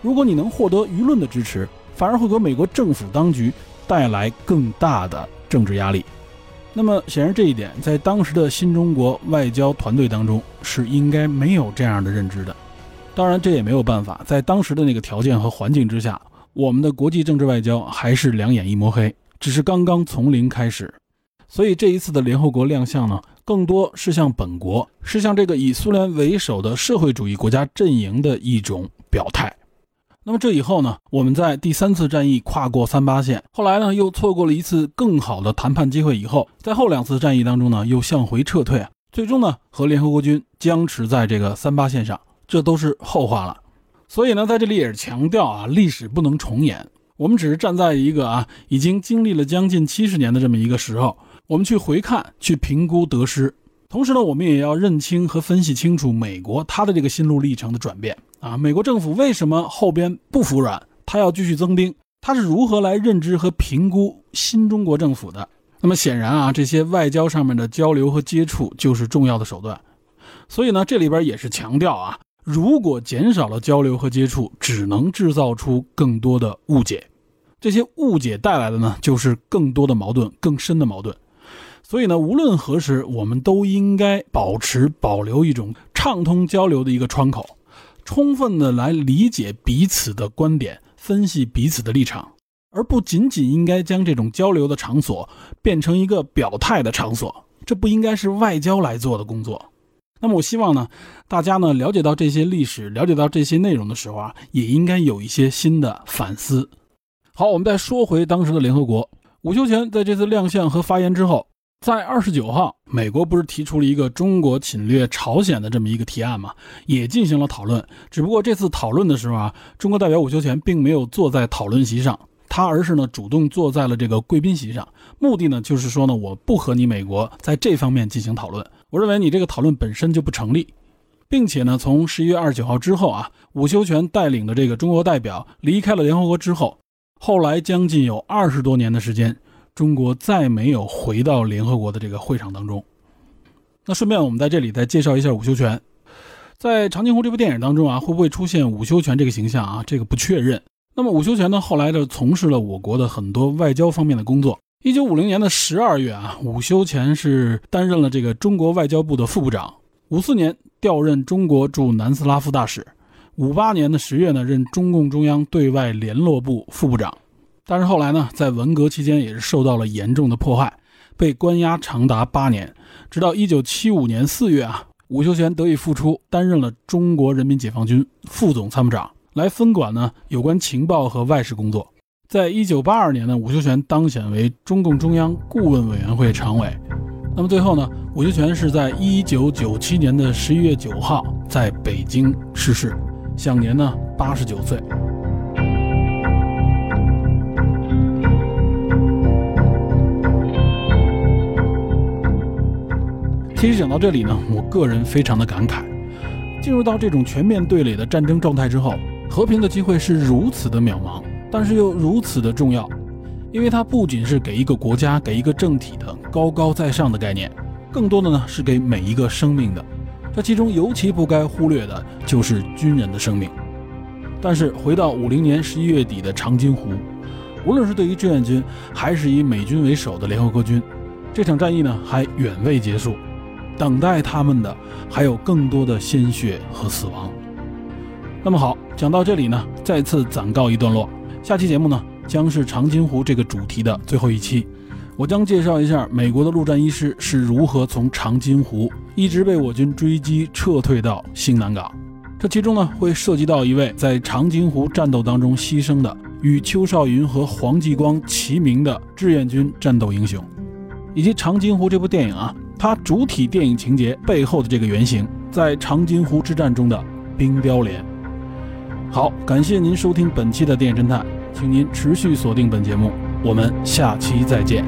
如果你能获得舆论的支持，反而会给美国政府当局带来更大的政治压力。那么显然这一点在当时的新中国外交团队当中是应该没有这样的认知的。当然这也没有办法，在当时的那个条件和环境之下，我们的国际政治外交还是两眼一抹黑，只是刚刚从零开始。所以这一次的联合国亮相呢，更多是向本国，是向这个以苏联为首的社会主义国家阵营的一种表态。那么这以后呢，我们在第三次战役跨过三八线，后来呢又错过了一次更好的谈判机会以后，在后两次战役当中呢又向回撤退，最终呢和联合国军僵持在这个三八线上，这都是后话了。所以呢，在这里也是强调啊，历史不能重演，我们只是站在一个啊已经经历了将近七十年的这么一个时候，我们去回看，去评估得失。同时呢，我们也要认清和分析清楚美国它的这个心路历程的转变啊，美国政府为什么后边不服软，它要继续增兵，它是如何来认知和评估新中国政府的。那么显然啊，这些外交上面的交流和接触就是重要的手段。所以呢，这里边也是强调啊，如果减少了交流和接触，只能制造出更多的误解，这些误解带来的呢就是更多的矛盾，更深的矛盾。所以呢，无论何时，我们都应该保持保留一种畅通交流的一个窗口，充分的来理解彼此的观点，分析彼此的立场，而不仅仅应该将这种交流的场所变成一个表态的场所，这不应该是外交来做的工作。那么我希望呢，大家呢了解到这些历史，了解到这些内容的时候啊，也应该有一些新的反思。好，我们再说回当时的联合国，伍修权在这次亮相和发言之后，在二十九号，美国不是提出了一个中国侵略朝鲜的这么一个提案吗？也进行了讨论。只不过这次讨论的时候啊，中国代表伍修权并没有坐在讨论席上，他而是呢主动坐在了这个贵宾席上。目的呢就是说呢，我不和你美国在这方面进行讨论，我认为你这个讨论本身就不成立。并且呢，从十一月二十九号之后啊，伍修权带领的这个中国代表离开了联合国之后，后来将近有二十多年的时间，中国再没有回到联合国的这个会场当中。那顺便我们在这里再介绍一下伍修权。在《长津湖》这部电影当中啊，会不会出现伍修权这个形象啊，这个不确认。那么伍修权呢，后来就从事了我国的很多外交方面的工作。一九五零年的十二月啊，伍修权是担任了这个中国外交部的副部长。五四年调任中国驻南斯拉夫大使。五八年的十月呢，任中共中央对外联络部副部长。但是后来呢，在文革期间也是受到了严重的迫害，被关押长达八年，直到一九七五年四月啊，伍修权得以复出，担任了中国人民解放军副总参谋长，来分管呢有关情报和外事工作。在一九八二年呢，伍修权当选为中共中央顾问委员会常委。那么最后呢，伍修权是在一九九七年的十一月九号在北京逝世，享年呢八十九岁。其实讲到这里呢，我个人非常的感慨，进入到这种全面对垒的战争状态之后，和平的机会是如此的渺茫，但是又如此的重要，因为它不仅是给一个国家、给一个政体的高高在上的概念，更多的呢是给每一个生命的。这其中尤其不该忽略的就是军人的生命。但是回到五零年十一月底的长津湖，无论是对于志愿军还是以美军为首的联合国军，这场战役呢还远未结束，等待他们的还有更多的鲜血和死亡。那么好，讲到这里呢，再次暂告一段落。下期节目呢将是长津湖这个主题的最后一期，我将介绍一下美国的陆战一师是如何从长津湖一直被我军追击撤退到兴南港。这其中呢会涉及到一位在长津湖战斗当中牺牲的与邱少云和黄继光齐名的志愿军战斗英雄，以及长津湖这部电影啊它主体电影情节背后的这个原型在长津湖之战中的冰雕连。好，感谢您收听本期的电影侦探，请您持续锁定本节目，我们下期再见。